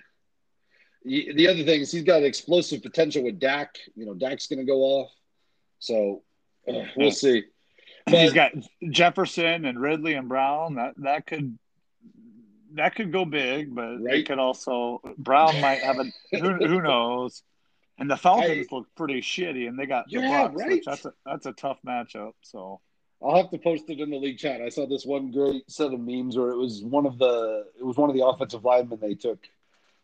The other thing is he's got explosive potential with Dak. You know, Dak's going to go off. So, uh, we'll see. But, he's got Jefferson and Ridley and Brown. That that could that could go big, but right? It could also – Brown might have a – who, who knows. And the Falcons I, look pretty shitty, and they got yeah, the Bucs, right? That's a, that's a tough matchup. So I'll have to post it in the league chat. I saw this one great set of memes where it was one of the it was one of the offensive linemen they took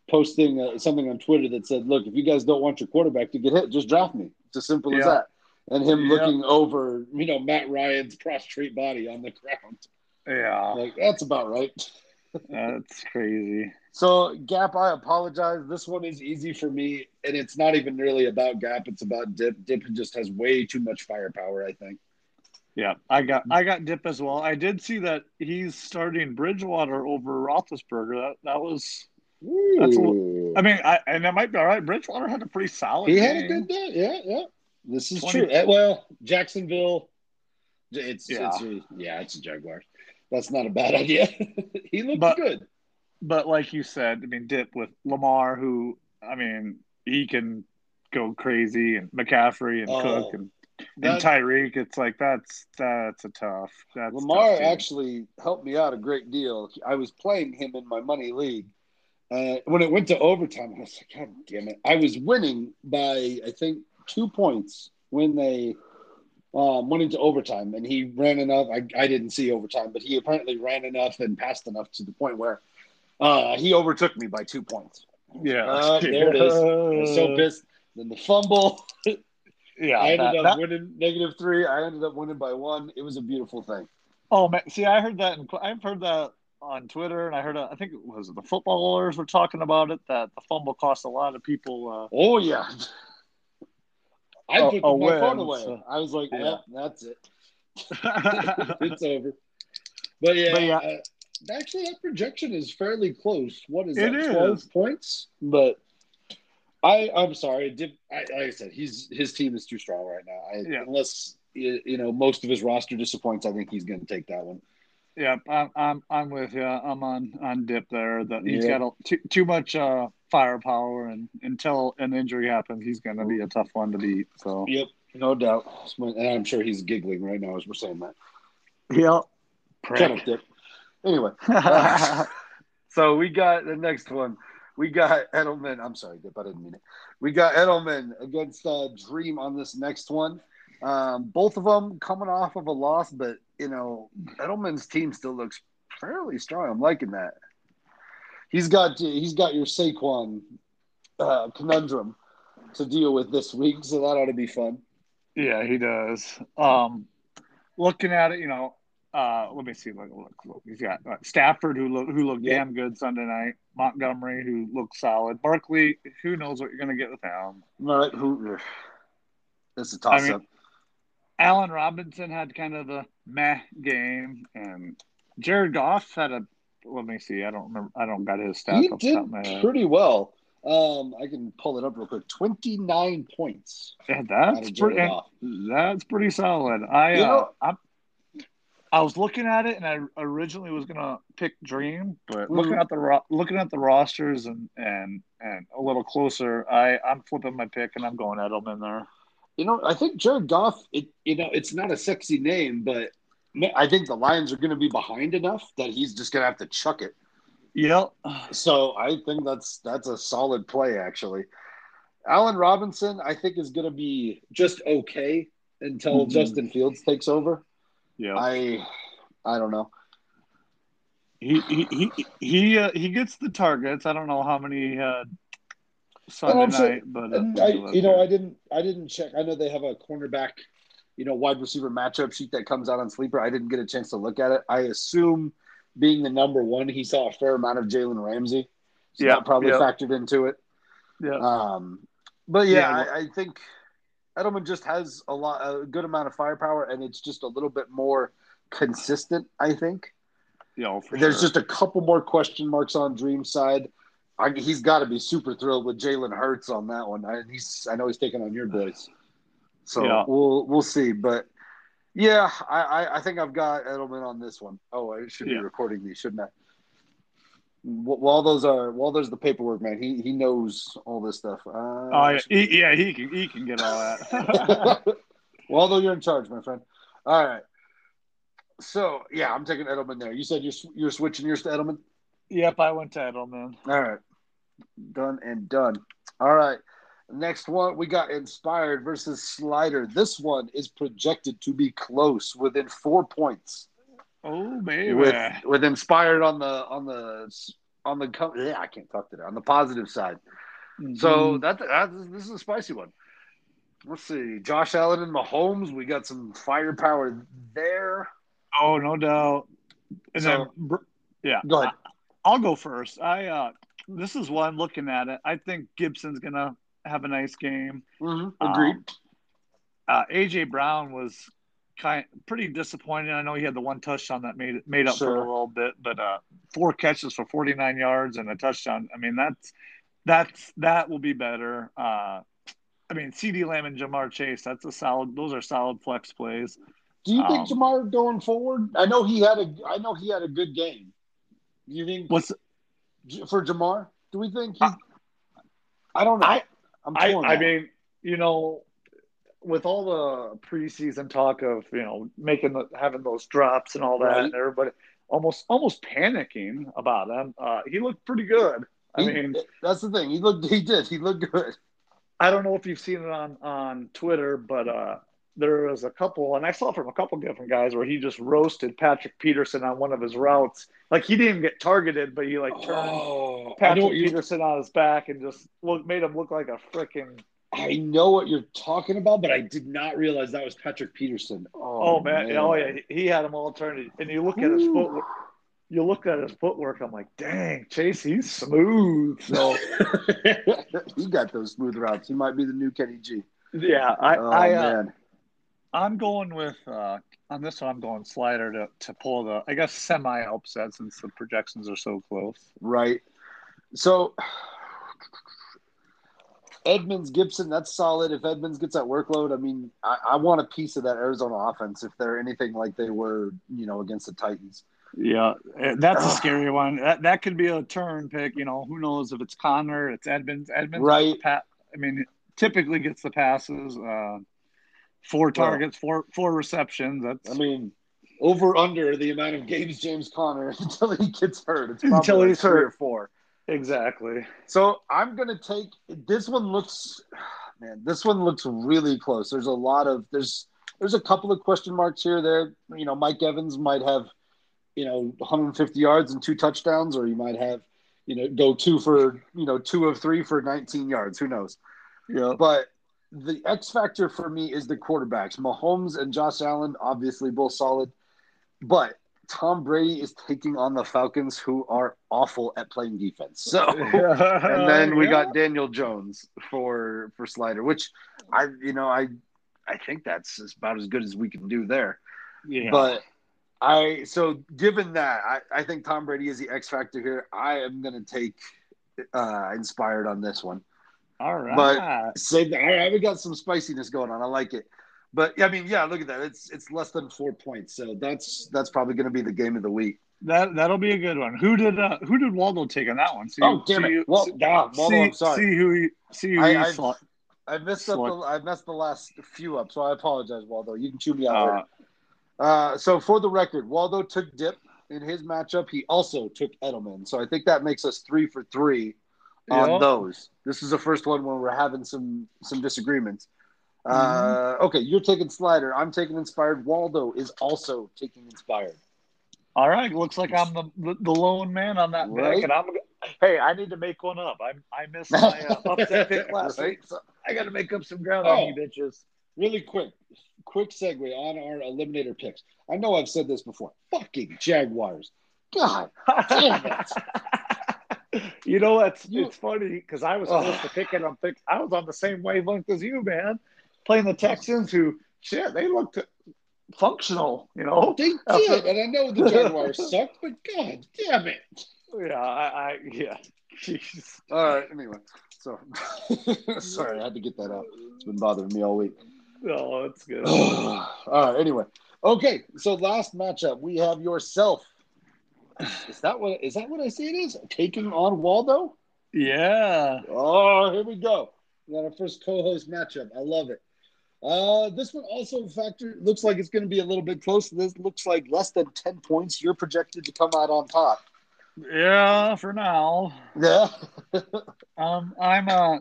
posting uh, something on Twitter that said, "Look, if you guys don't want your quarterback to get hit, just draft me." It's as simple yeah. as that. And him yeah. looking over, you know, Matt Ryan's prostrate body on the ground. Yeah, like that's about right. That's crazy. So, Gap, I apologize. This one is easy for me, and it's not even really about Gap. It's about Dip. Dip just has way too much firepower, I think. Yeah, I got I got Dip as well. I did see that he's starting Bridgewater over Roethlisberger. That that was. That's a little, I mean, I, and that might be all right. Bridgewater had a pretty solid. He game. had a good day. Yeah, yeah. This is twenty-two true. Well, Jacksonville. It's yeah, it's, yeah, it's a Jaguars. That's not a bad idea. He looked but, good. But like you said, I mean, Dip with Lamar, who, I mean, he can go crazy, and McCaffrey and oh, Cook and, and Tyreek. It's like, that's that's a tough. That's Lamar tough actually helped me out a great deal. I was playing him in my money league. Uh, when it went to overtime, I was like, God damn it. I was winning by, I think, two points when they um, went into overtime. And he ran enough. I, I didn't see overtime, but he apparently ran enough and passed enough to the point where Uh, he overtook me by two points. Yeah. Uh, there it is. I was so pissed. Then the fumble. yeah. I ended that, up that... winning negative three. I ended up winning by one. It was a beautiful thing. Oh, man. See, I heard that. In, I've heard that on Twitter, and I heard, I think it was the footballers were talking about it, that the fumble cost a lot of people. Uh, oh, yeah. I a, took a my win, phone away. So, I was like, yeah, well, that's it. It's over. But, yeah. But, yeah. Uh, Actually, that projection is fairly close. What is it? That, twelve is. points? But I, I'm sorry. Dip, I, like I said, he's his team is too strong right now. I, yeah. Unless you know most of his roster disappoints, I think he's going to take that one. Yeah, I'm, I'm, I'm with you. I'm on, on Dip there. That he's yeah. got a, too, too much uh, firepower, and until an injury happens, he's going to be a tough one to beat. So, yep, no doubt. And I'm sure he's giggling right now as we're saying that. Yeah, shut up, Dip. Anyway, uh, so we got the next one. We got Edelman. I'm sorry, Dip, I didn't mean it. We got Edelman against uh, Dream on this next one. Um, both of them coming off of a loss, but, you know, Edelman's team still looks fairly strong. I'm liking that. He's got he's got your Saquon uh, conundrum to deal with this week, so that ought to be fun. Yeah, he does. Um, looking at it, you know, Uh, let me see. Look, look, look. He's got uh, Stafford, who look, who looked yeah. damn good Sunday night. Montgomery, who looked solid. Barkley, who knows what you're going to get with him. Right. Who? That's a toss-up. I mean, Allen Robinson had kind of a meh game, and Jared Goff had a. Let me see. I don't remember. I don't got his stats. He up did top of my head. Pretty well. Um, I can pull it up real quick. Twenty-nine points. Yeah, that's pretty. That's pretty solid. I. You uh, know, I'm. I was looking at it, and I originally was gonna pick Dream, but Ooh. looking at the ro- looking at the rosters and, and and a little closer, I I'm flipping my pick, and I'm going Edelman there. You know, I think Jared Goff. It you know, it's not a sexy name, but I think the Lions are gonna be behind enough that he's just gonna have to chuck it. Yep. So I think that's that's a solid play actually. Allen Robinson, I think, is gonna be just okay until mm-hmm. Justin Fields takes over. Yeah, I, I don't know. He he he he, uh, he gets the targets. I don't know how many he had Sunday night, but uh, I, you know, I didn't I didn't check. I know they have a cornerback, you know, wide receiver matchup sheet that comes out on Sleeper. I didn't get a chance to look at it. I assume, being the number one, he saw a fair amount of Jalen Ramsey. So yeah, that probably yeah. factored into it. Yeah. Um, but yeah, yeah I, I think. Edelman just has a lot, a good amount of firepower, and it's just a little bit more consistent, I think. Yeah, for There's sure. just a couple more question marks on Dream's side. I, he's got to be super thrilled with Jalen Hurts on that one. I, he's, I know he's taking on your boys, so yeah. we'll we'll see. But yeah, I, I, I think I've got Edelman on this one. Oh, I should yeah. be recording these, shouldn't I? While those are, while there's the paperwork, man, he he knows all this stuff. Uh, oh yeah, he, yeah, he can he can get all that. Waldo, you're in charge, my friend. All right. So yeah, I'm taking Edelman there. You said you're you're switching yours to Edelman. Yep, I went to Edelman. All right, done and done. All right, Next one, we got Inspired versus Slider. This one is projected to be close, within four points. Oh, man. With, with Inspired on the on the on the yeah, I can't talk today on the positive side. Mm-hmm. So that, that this is a spicy one. Let's see, Josh Allen and Mahomes. We got some firepower there. Oh, no doubt. And so, then, yeah, go ahead. I'll go first. I uh, this is one looking at it. I think Gibson's gonna have a nice game. Mm-hmm. Agreed. Um, uh, A J Brown was kind of pretty disappointing. I know he had the one touchdown that made it made up sure. for a little bit, but uh, four catches for forty-nine yards and a touchdown. I mean, that's that's that will be better. Uh, I mean, CeeDee Lamb and Jamar Chase. That's a solid. Those are solid flex plays. Do you um, think Jamar going forward? I know he had a. I know he had a good game. You think what's for Jamar? Do we think? He, I, I don't know. I, I'm I, I mean, you know, with all the preseason talk of, you know, making the, having those drops and all that, right. and everybody almost almost panicking about him, uh, he looked pretty good. I he, mean, that's the thing. He looked. He did. He looked good. I don't know if you've seen it on on Twitter, but uh, there was a couple, and I saw from a couple different guys where he just roasted Patrick Peterson on one of his routes. Like, he didn't get targeted, but he, like, turned oh, Patrick Peterson on his back and just look, made him look like a freaking – I know what you're talking about, but I did not realize that was Patrick Peterson. Oh, oh man. man. Oh, yeah. He had him all turned. And you look Ooh. at his footwork. You look at his footwork, I'm like, dang, Chase, he's smooth. So he got those smooth routes. He might be the new Kenny G. Yeah. I, oh, I, man. Uh, I'm going with uh, – on this one, I'm going Slider to, to pull the, I guess, semi-upset since the projections are so close. Right. So, Edmonds, Gibson, that's solid. If Edmonds gets that workload, I mean, I, I want a piece of that Arizona offense if they're anything like they were, you know, against the Titans. Yeah, that's a scary one. That that could be a turn pick. You know, who knows if it's Connor, it's Edmonds. Edmonds, right. Pa- I mean, typically gets the passes. Uh, Four targets, well, four four receptions. That's I mean, over under the amount of games James Conner until he gets hurt. It's probably until he's like hurt. Three or four. Exactly. So I'm gonna take this one. Looks, man, this one looks really close. There's a lot of there's there's a couple of question marks here. There, you know, Mike Evans might have, you know, one hundred fifty yards and two touchdowns, or he might have, you know, go two for you know two of three for nineteen yards. Who knows? Yeah, but. The X factor for me is the quarterbacks. Mahomes and Josh Allen, obviously both solid. But Tom Brady is taking on the Falcons, who are awful at playing defense. So, and then we got Daniel Jones for for Slider, which I you know I I think that's about as good as we can do there. Yeah. But I so given that I, I think Tom Brady is the X factor here. I am going to take uh, Inspired on this one. All right, but save, all right, we got some spiciness going on. I like it, but I mean, yeah, look at that. It's it's less than four points, so that's that's probably going to be the game of the week. That that'll be a good one. Who did uh, who did Waldo take on that one? See, oh damn see, it! Well, see, nah, Waldo, see, I'm sorry. See who he see who I, he saw. I messed up. The, I messed the last few up, so I apologize, Waldo. You can chew me out. Uh, uh, so for the record, Waldo took Dip in his matchup. He also took Edelman, so I think that makes us three for three. On yep. those, this is the first one where we're having some some disagreements. Mm-hmm. Uh, okay, you're taking Slider. I'm taking Inspired. Waldo is also taking Inspired. All right, looks like I'm the the lone man on that right? pick. And I'm hey, I need to make one up. I I missed my uh, upset pick last week, so I got to make up some ground oh, on you bitches. Really quick, quick segue on our eliminator picks. I know I've said this before. Fucking Jaguars. God damn it. You know, it's, you, it's funny because I was supposed to pick it on picks. I was on the same wavelength as you, man, playing the Texans who, shit, they looked functional, you know. They did, and I know the Jaguars sucked, but God damn it. Yeah, I, I yeah. Jeez. All right, anyway. So, sorry, I had to get that out. It's been bothering me all week. No, it's good. All right, anyway. Okay, so last matchup, we have yourself. Is that what is that what I say it is? Taking on Waldo? Yeah. Oh, here we go. We got our first co-host matchup. I love it. Uh, this one also factor looks like it's going to be a little bit close. This looks like less than ten points. You're projected to come out on top. Yeah, for now. Yeah. um, I'm uh,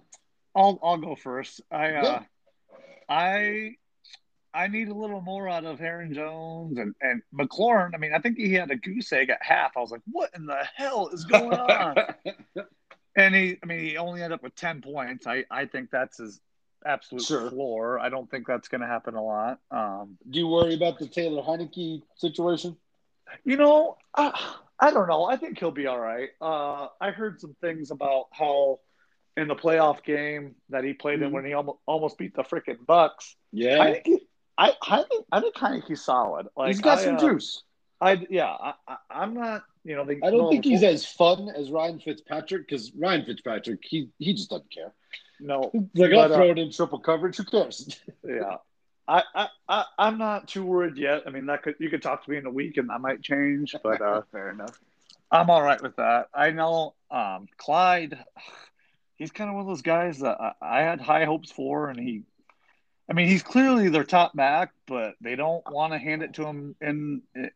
I'll I'll go first. I uh, yeah. I I need a little more out of Aaron Jones and, and McLaurin. I mean, I think he had a goose egg at half. I was like, what in the hell is going on? And he, I mean, he only ended up with ten points. I, I think that's his absolute sure. floor. I don't think that's going to happen a lot. Um, Do you worry about the Taylor Heinicke situation? You know, I, I don't know. I think he'll be all right. Uh, I heard some things about how in the playoff game that he played mm-hmm. in when he almost, almost beat the freaking Bucks. Yeah. I think he, I, I think I think Heineke's solid. Like, he's got I, some uh, juice. I yeah. I, I I'm not you know. They, I don't no, think he's as fun as Ryan Fitzpatrick because Ryan Fitzpatrick he he just doesn't care. No, like I'll throw it in triple coverage. Who cares? Yeah, I, I I I'm not too worried yet. I mean, that could you could talk to me in a week and that might change. But uh, fair enough. I'm all right with that. I know um, Clyde. He's kind of one of those guys that I, I had high hopes for, and he. I mean, he's clearly their top back, but they don't want to hand it to him in, in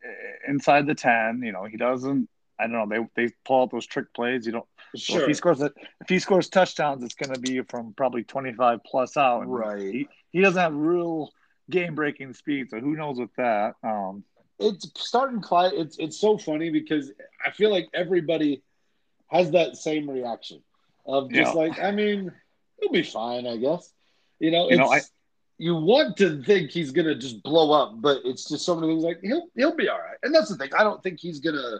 inside the ten. You know, he doesn't. I don't know. They they pull out those trick plays. You don't. Sure. So if he scores a, if he scores touchdowns, it's going to be from probably twenty-five plus out. And right. He, he doesn't have real game breaking speed, so who knows with that? Um, it's starting Clyde. It's it's so funny because I feel like everybody has that same reaction of just yeah. like I mean, it'll be fine, I guess. You know, it's. You know, I, You want to think he's going to just blow up, but it's just so many things like he'll he'll be all right. And that's the thing. I don't think he's going to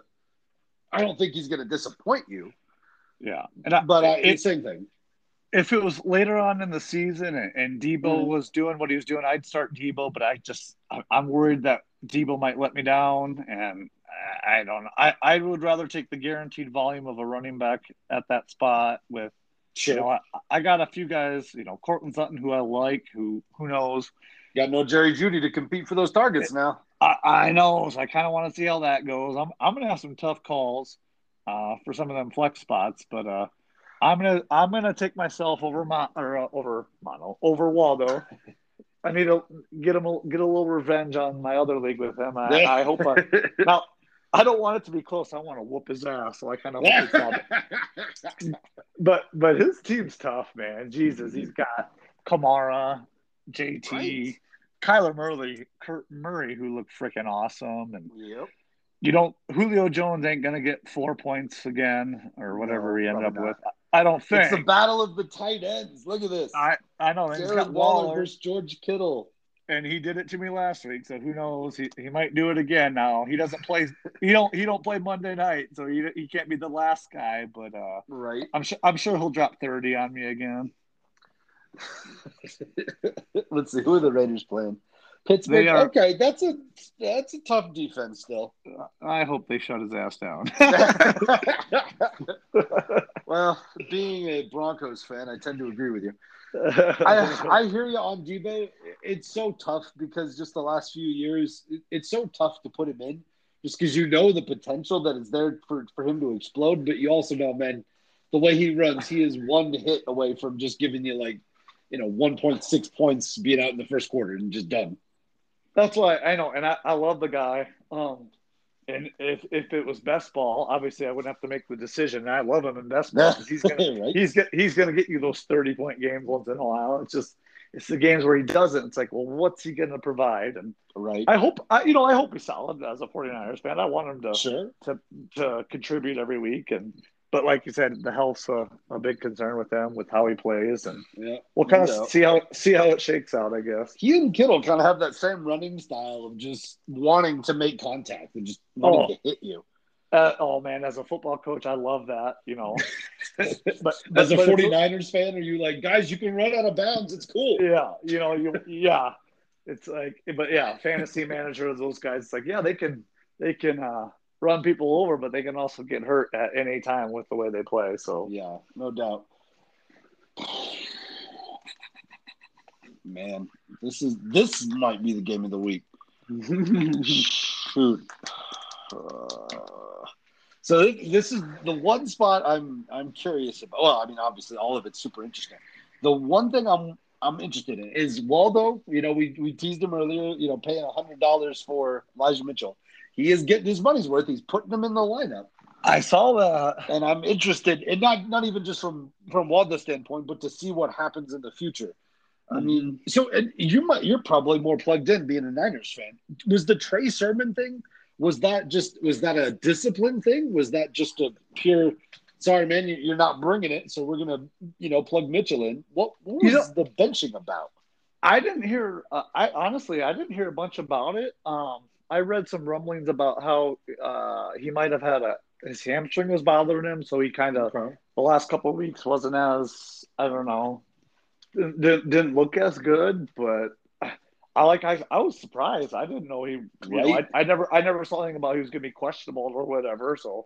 I don't think he's going to disappoint you. Yeah. And I, but I, it, it's the same thing. If it was later on in the season and, and Deebo mm-hmm. was doing what he was doing, I'd start Deebo, but I just I, I'm worried that Deebo might let me down and I, I don't know. I, I would rather take the guaranteed volume of a running back at that spot with Sure. You know, I, I got a few guys, you know, Cortland Sutton, who I like, who who knows. Got no Jerry Jeudy to compete for those targets it, now. I, I know, so I kind of want to see how that goes. I'm I'm gonna have some tough calls uh, for some of them flex spots, but uh, I'm gonna I'm gonna take myself over Mon- or uh, over Mono over Waldo. I need to get him a, get a little revenge on my other league with him. I, I hope I now. I don't want it to be close. I want to whoop his ass. So I kind of hope it's not. But but his team's tough, man. Jesus, he's got Kamara, J T, right. Kyler Murray, Kurt Murray, who looked freaking awesome, and yep. you don't. Julio Jones ain't gonna get four points again or whatever no, he ended up not. with. I don't think it's the battle of the tight ends. Look at this. I I know. Darren Waller versus George Kittle. And he did it to me last week, so who knows? He he might do it again now. He doesn't play. He don't he don't play Monday night, so he he can't be the last guy. But uh, right, I'm sure I'm sure he'll drop thirty on me again. Let's see who are the Raiders playing. Pittsburgh. Are, okay, that's a that's a tough defense still. I hope they shut his ass down. Well, being a Broncos fan, I tend to agree with you. I, I hear you on Deebo. It's so tough because just the last few years, it, it's so tough to put him in just because you know the potential that is there for, for him to explode. But you also know, man, the way he runs, he is one hit away from just giving you like, you know, one point six points being out in the first quarter and just done. That's why I know. And I, I love the guy. Um, and if, if it was best ball, obviously I wouldn't have to make the decision. And I love him in best ball. He's gonna right? he's get, he's gonna get you those thirty point games once in a while. It's just it's the games where he doesn't. It's like, well, what's he gonna provide? And right. I hope I, you know I hope he's solid as a 49ers fan. I want him to sure. to to contribute every week. And but like you said, the health's a, a big concern with him with how he plays, and yeah, we'll kind of see how see how it shakes out. I guess he and Kittle kind of have that same running style of just wanting to make contact and just wanting oh. to hit you. Uh, oh man, as a football coach, I love that. You know, but, but as a 49ers fan, are you like, guys, you can run out of bounds? It's cool. Yeah, you know, you yeah, it's like, but yeah, fantasy managers, those guys, it's like, yeah, they can they can. uh run people over, but they can also get hurt at any time with the way they play. So yeah, no doubt. Man, this is this might be the game of the week. Shoot. Uh, so this, this is the one spot I'm I'm curious about. Well, I mean, obviously all of it's super interesting. The one thing I'm I'm interested in is Waldo. You know, we we teased him earlier. You know, paying a hundred dollars for Elijah Mitchell. He is getting his money's worth. He's putting him in the lineup. I saw that, and I'm interested, and not not even just from from Wadler's standpoint, but to see what happens in the future. I mean, so and you might, you're probably more plugged in being a Niners fan. Was the Trey Sermon thing? Was that just was that a discipline thing? Was that just a pure? Sorry, man, you're not bringing it, so we're gonna you know plug Mitchell in. What, what was you know, the benching about? I didn't hear. Uh, I honestly, I didn't hear a bunch about it. Um, I read some rumblings about how uh, he might have had a his hamstring was bothering him, so he kind of okay. the last couple of weeks wasn't as I don't know. Didn't, didn't look as good, but I like I, I was surprised. I didn't know he. You know, I, I never I never saw anything about he was going to be questionable or whatever. So,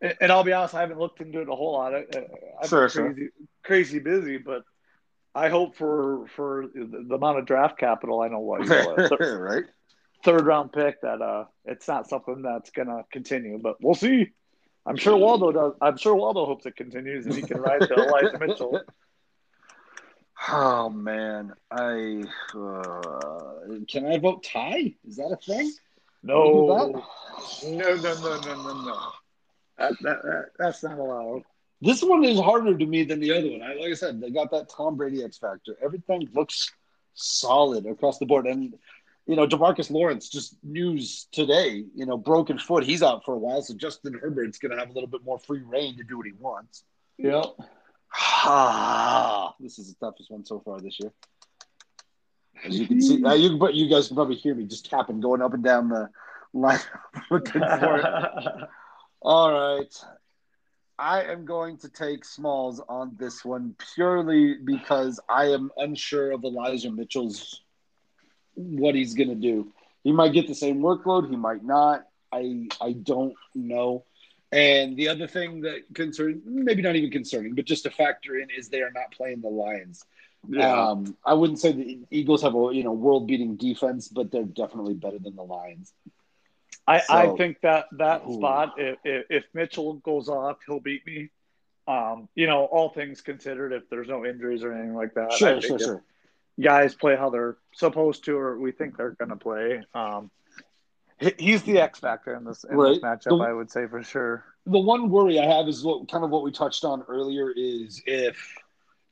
and, and I'll be honest, I haven't looked into it a whole lot. I, I'm sure, crazy, sure. crazy busy, but I hope for for the amount of draft capital. I know what you know, third, right third round pick that uh it's not something that's going to continue, but we'll see. I'm sure Waldo does. I'm sure Waldo hopes it continues and he can ride to Elijah Mitchell. Oh man, I uh, can I vote tie? Is that a thing? No, that? no, no, no, no, no, no. That, that, that, that's not allowed. This one is harder to me than the other one. I, like I said, they got that Tom Brady X factor. Everything looks solid across the board, and you know, DeMarcus Lawrence just news today. You know, broken foot, he's out for a while. So Justin Herbert's going to have a little bit more free reign to do what he wants. Yeah. Ah, this is the toughest one so far this year. As you can see, uh, you but you guys can probably hear me just tapping, going up and down the line, looking for it. All right, I am going to take Smalls on this one purely because I am unsure of Elijah Mitchell's what he's going to do. He might get the same workload, he might not. I I don't know. And the other thing that concerns, maybe not even concerning, but just to factor in is they are not playing the Lions. Yeah. Um, I wouldn't say the Eagles have a you know world-beating defense, but they're definitely better than the Lions. I, so, I think that that ooh. spot, if, if Mitchell goes off, he'll beat me. Um, you know, all things considered, if there's no injuries or anything like that. Sure, sure, sure. Guys play how they're supposed to or we think they're going to play. Um He's the X factor in this, in right. this matchup, the, I would say for sure. The one worry I have is what, kind of what we touched on earlier is if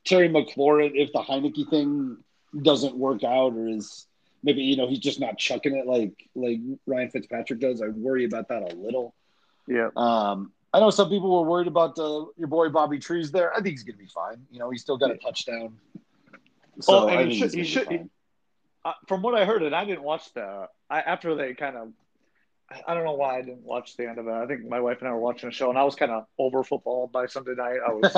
Terry McLaurin, if the Heineke thing doesn't work out or is maybe, you know, he's just not chucking it like like Ryan Fitzpatrick does. I worry about that a little. Yeah. Um, I know some people were worried about the, your boy Bobby Trees there. I think he's going to be fine. You know, he's still got a touchdown. So well, and I he should. He should he, uh, from what I heard, and I didn't watch the – I, after they kind of – I don't know why I didn't watch the end of it. I think my wife and I were watching a show, and I was kind of over football by Sunday night. I was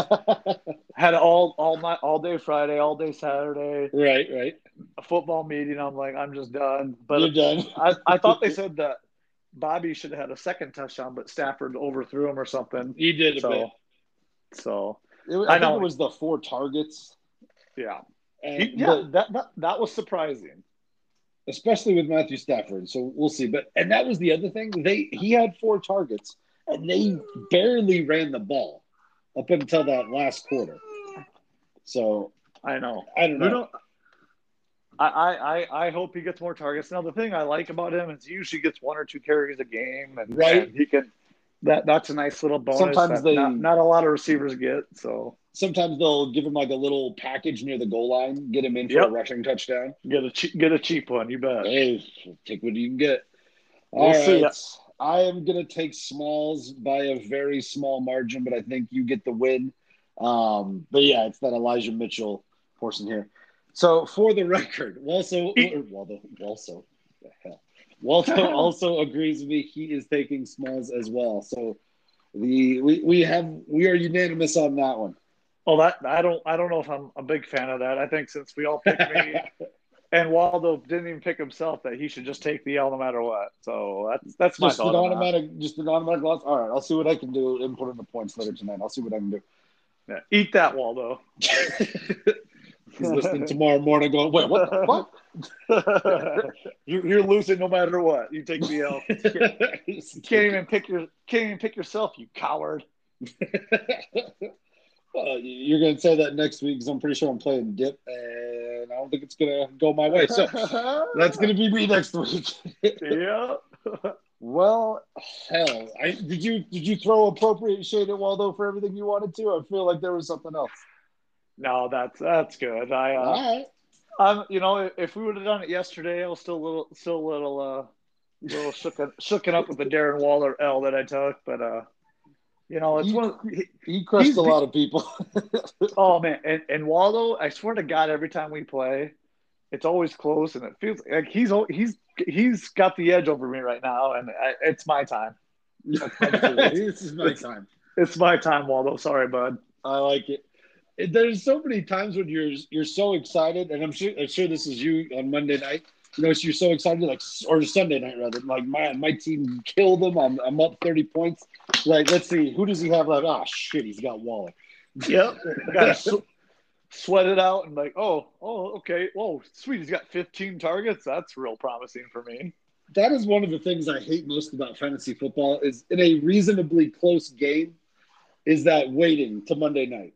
had all all my all day Friday, all day Saturday. Right, right. A football meeting. I'm like, I'm just done. But You're done. I, I thought they said that Bobby should have had a second touchdown, but Stafford overthrew him or something. He did a so, bit. So it, I, I know think it was the four targets. Yeah. And he, yeah, but, that, that that was surprising. Especially with Matthew Stafford, so we'll see. But and that was the other thing. They he had four targets, and they barely ran the ball up until that last quarter. So I know I don't know. Don't, I, I I hope he gets more targets. Now the thing I like about him is he usually gets one or two carries a game, and, right? and he can. That that's a nice little bonus. Sometimes that they not, not a lot of receivers get. So sometimes they'll give him like a little package near the goal line, get him in for yep. a rushing touchdown. Get a che- get a cheap one, you bet. Hey, take what you can get. All we'll right, see I am gonna take Smalls by a very small margin, but I think you get the win. Um, but yeah, it's that Elijah Mitchell portion here. So for the record, Walso, Waldo, Walso, the hell. Walter also agrees with me. He is taking Smalls as well. So the we, we have we are unanimous on that one. Oh, that I don't I don't know if I'm a big fan of that. I think since we all picked me and Waldo didn't even pick himself, that he should just take the L no matter what. So that's that's my just thought an automatic, just an automatic loss. All right, I'll see what I can do and put in the points later tonight. I'll see what I can do. Yeah, eat that, Waldo. He's listening tomorrow morning going, wait, what the fuck? you're, you're losing no matter what. You take the L. You can't even pick your can't even pick yourself, you coward. Well, you're going to say that next week because I'm pretty sure I'm playing dip, and I don't think it's going to go my way. So that's going to be me next week. Yeah. Well, hell, I, did you did you throw appropriate shade at Waldo for everything you wanted to? I feel like there was something else. No, that's that's good. I, uh, All right. Um, you know, if we would have done it yesterday, I was still a little, still a little, uh, little shooken, shooken up with the Darren Waller L that I took, but uh, you know, it's he, one. Of, he, he crushed a lot of people. Oh man, and, and Waldo, I swear to God, every time we play, it's always close, and it feels like he's he's he's got the edge over me right now, and I, it's my time. This is my it's, time. It's my time, Waldo. Sorry, bud. I like it. There's so many times when you're you're so excited, and I'm sure I'm sure this is you on Monday night. You know, so you're so excited, like or Sunday night rather. Like my my team killed them. I'm I'm up thirty points. Like let's see, who does he have left? Oh shit, he's got Waller. Yep. Gotta sw- sweat it out and like oh oh okay whoa sweet he's got fifteen targets. That's real promising for me. That is one of the things I hate most about fantasy football is in a reasonably close game is that waiting to Monday night.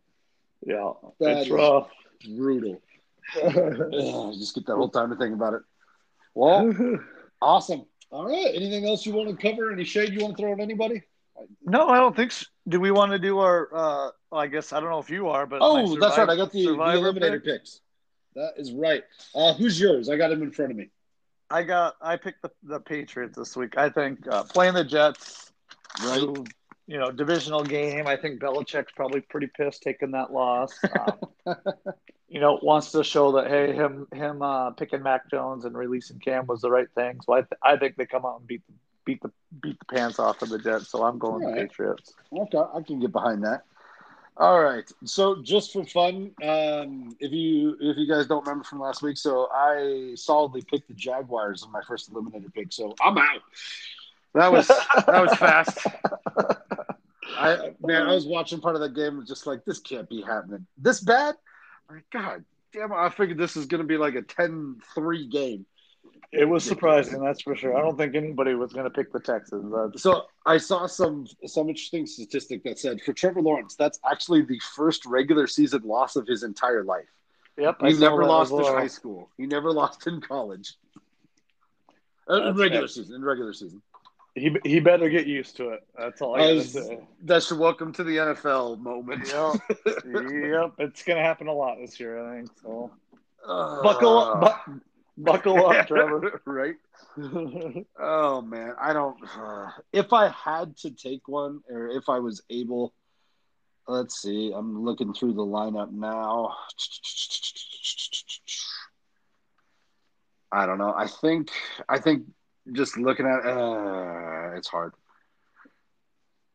Yeah, that's rough. Brutal. Ugh, just get that whole time to think about it. Well, awesome. All right. Anything else you want to cover? Any shade you want to throw at anybody? No, I don't think so. Do we want to do our uh, – well, I guess I don't know if you are, but – Oh, survivor, that's right. I got the, the Eliminator pick. picks. That is right. Uh, who's yours? I got him in front of me. I got – I picked the, the Patriots this week. I think uh, playing the Jets right. – right. You know, divisional game. I think Belichick's probably pretty pissed taking that loss. Um, you know, wants to show that hey, him him uh, picking Mac Jones and releasing Cam was the right thing. So I th- I think they come out and beat the beat the beat the pants off of the Jets. So I'm going right. the Patriots. Okay, I can get behind that. All right. So just for fun, um, if you if you guys don't remember from last week, so I solidly picked the Jaguars in my first eliminator pick. So I'm out. That was that was fast. I man, I was watching part of that game and just like, this can't be happening. This bad? Like, God damn it, I figured this is gonna be like a ten three game. It was surprising, that's for sure. I don't think anybody was gonna pick the Texans. But... So I saw some some interesting statistic that said for Trevor Lawrence, that's actually the first regular season loss of his entire life. Yep. He I never lost in high school. He never lost in college. That's in regular nice. season, in regular season. He he better get used to it. That's all I gotta say. That's your welcome to the N F L moment. Yep, yep. It's gonna happen a lot this year, I think. So uh, buckle up, bu- buckle up, Trevor. Right? Oh man, I don't. Uh, if I had to take one, or if I was able, let's see. I'm looking through the lineup now. I don't know. I think. I think. Just looking at uh, it's hard.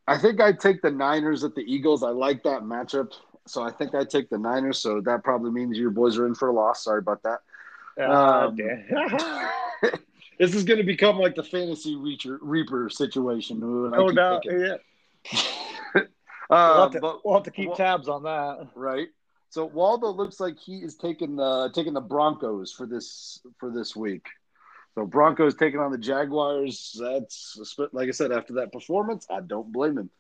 I think I take the Niners at the Eagles. I like that matchup, so I think I take the Niners. So that probably means your boys are in for a loss. Sorry about that. Uh, um, this is going to become like the fantasy reaper, reaper situation. Oh no, yeah. um, we'll, have to, but, we'll have to keep well, tabs on that, right? So Waldo looks like he is taking the taking the Broncos for this for this week. So Broncos taking on the Jaguars. That's like I said. After that performance, I don't blame him.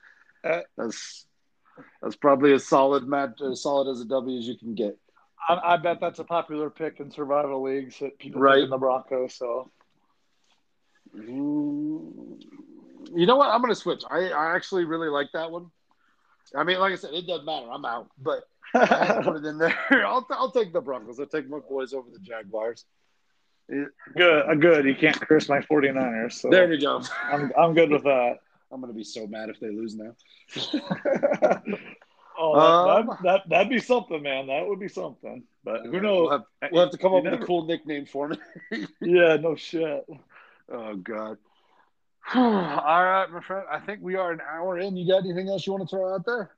That's that's probably as solid match, as solid as a W as you can get. I, I bet that's a popular pick in survival leagues that people right. pick in the Broncos. So you know what? I'm going to switch. I, I actually really like that one. I mean, like I said, it doesn't matter. I'm out, but I had to put it in there. I'll I'll take the Broncos. I'll take my boys over the Jaguars. Good, good. You can't curse my 49ers. So there we go. I'm I'm good with that. I'm gonna be so mad if they lose now. oh, um, that, that that'd be something, man. That would be something. But who knows? We'll have, we'll have to come up never, with a cool nickname for me. Yeah, no shit. Oh God. All right, my friend. I think we are an hour in. You got anything else you want to throw out there?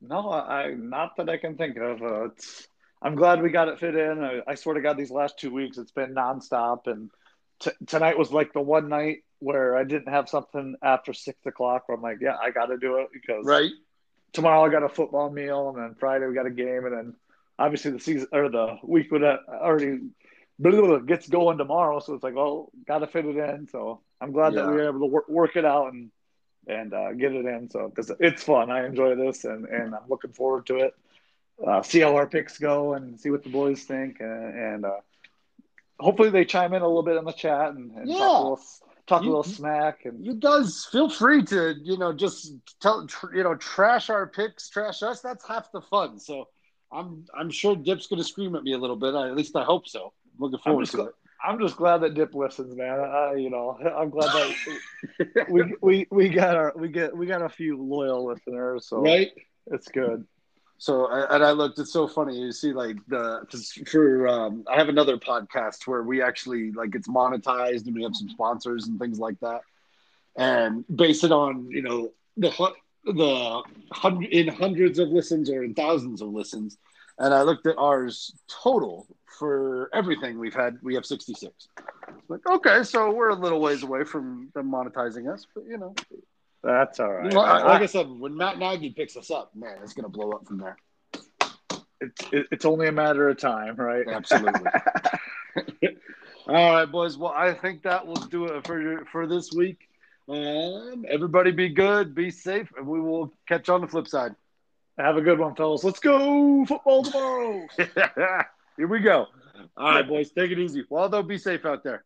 No, I not that I can think of. Uh, it's. I'm glad we got it fit in. I, I swear to God, these last two weeks, it's been nonstop. And t- tonight was like the one night where I didn't have something after six o'clock where I'm like, yeah, I got to do it because right. tomorrow I got a football meal and then Friday we got a game. And then obviously the season or the week would already blah, blah, blah, gets going tomorrow. So it's like, well, got to fit it in. So I'm glad yeah. that we were able to work, work it out and, and uh, get it in. So because it's fun. I enjoy this and, and I'm looking forward to it. Uh, see how our picks go and see what the boys think. And, and uh, hopefully they chime in a little bit in the chat and, and yeah. talk, a little, talk you, a little smack. And you guys feel free to, you know, just tell, tr- you know, trash our picks, trash us. That's half the fun. So I'm I'm sure Dip's going to scream at me a little bit. I, at least I hope so. I'm looking forward to gl- it. I'm just glad that Dip listens, man. I, you know, I'm glad that we we we got our we get we got a few loyal listeners. So right, it's good. So and I looked. It's so funny. You see, like the for um, I have another podcast where we actually like it's monetized and we have some sponsors and things like that. And based it on you know the the hundred in hundreds of listens or in thousands of listens. And I looked at ours total for everything we've had. We have sixty-six. Like okay, so we're a little ways away from them monetizing us, but you know. That's all right. Like, like I said, when Matt Nagy picks us up, man, it's going to blow up from there. It's it's only a matter of time, right? Absolutely. All right, boys. Well, I think that will do it for for this week. Um, everybody be good, be safe, and we will catch you on the flip side. Have a good one, fellas. Let's go football tomorrow. Here we go. All right, boys. Take it easy. Waldo, be safe out there.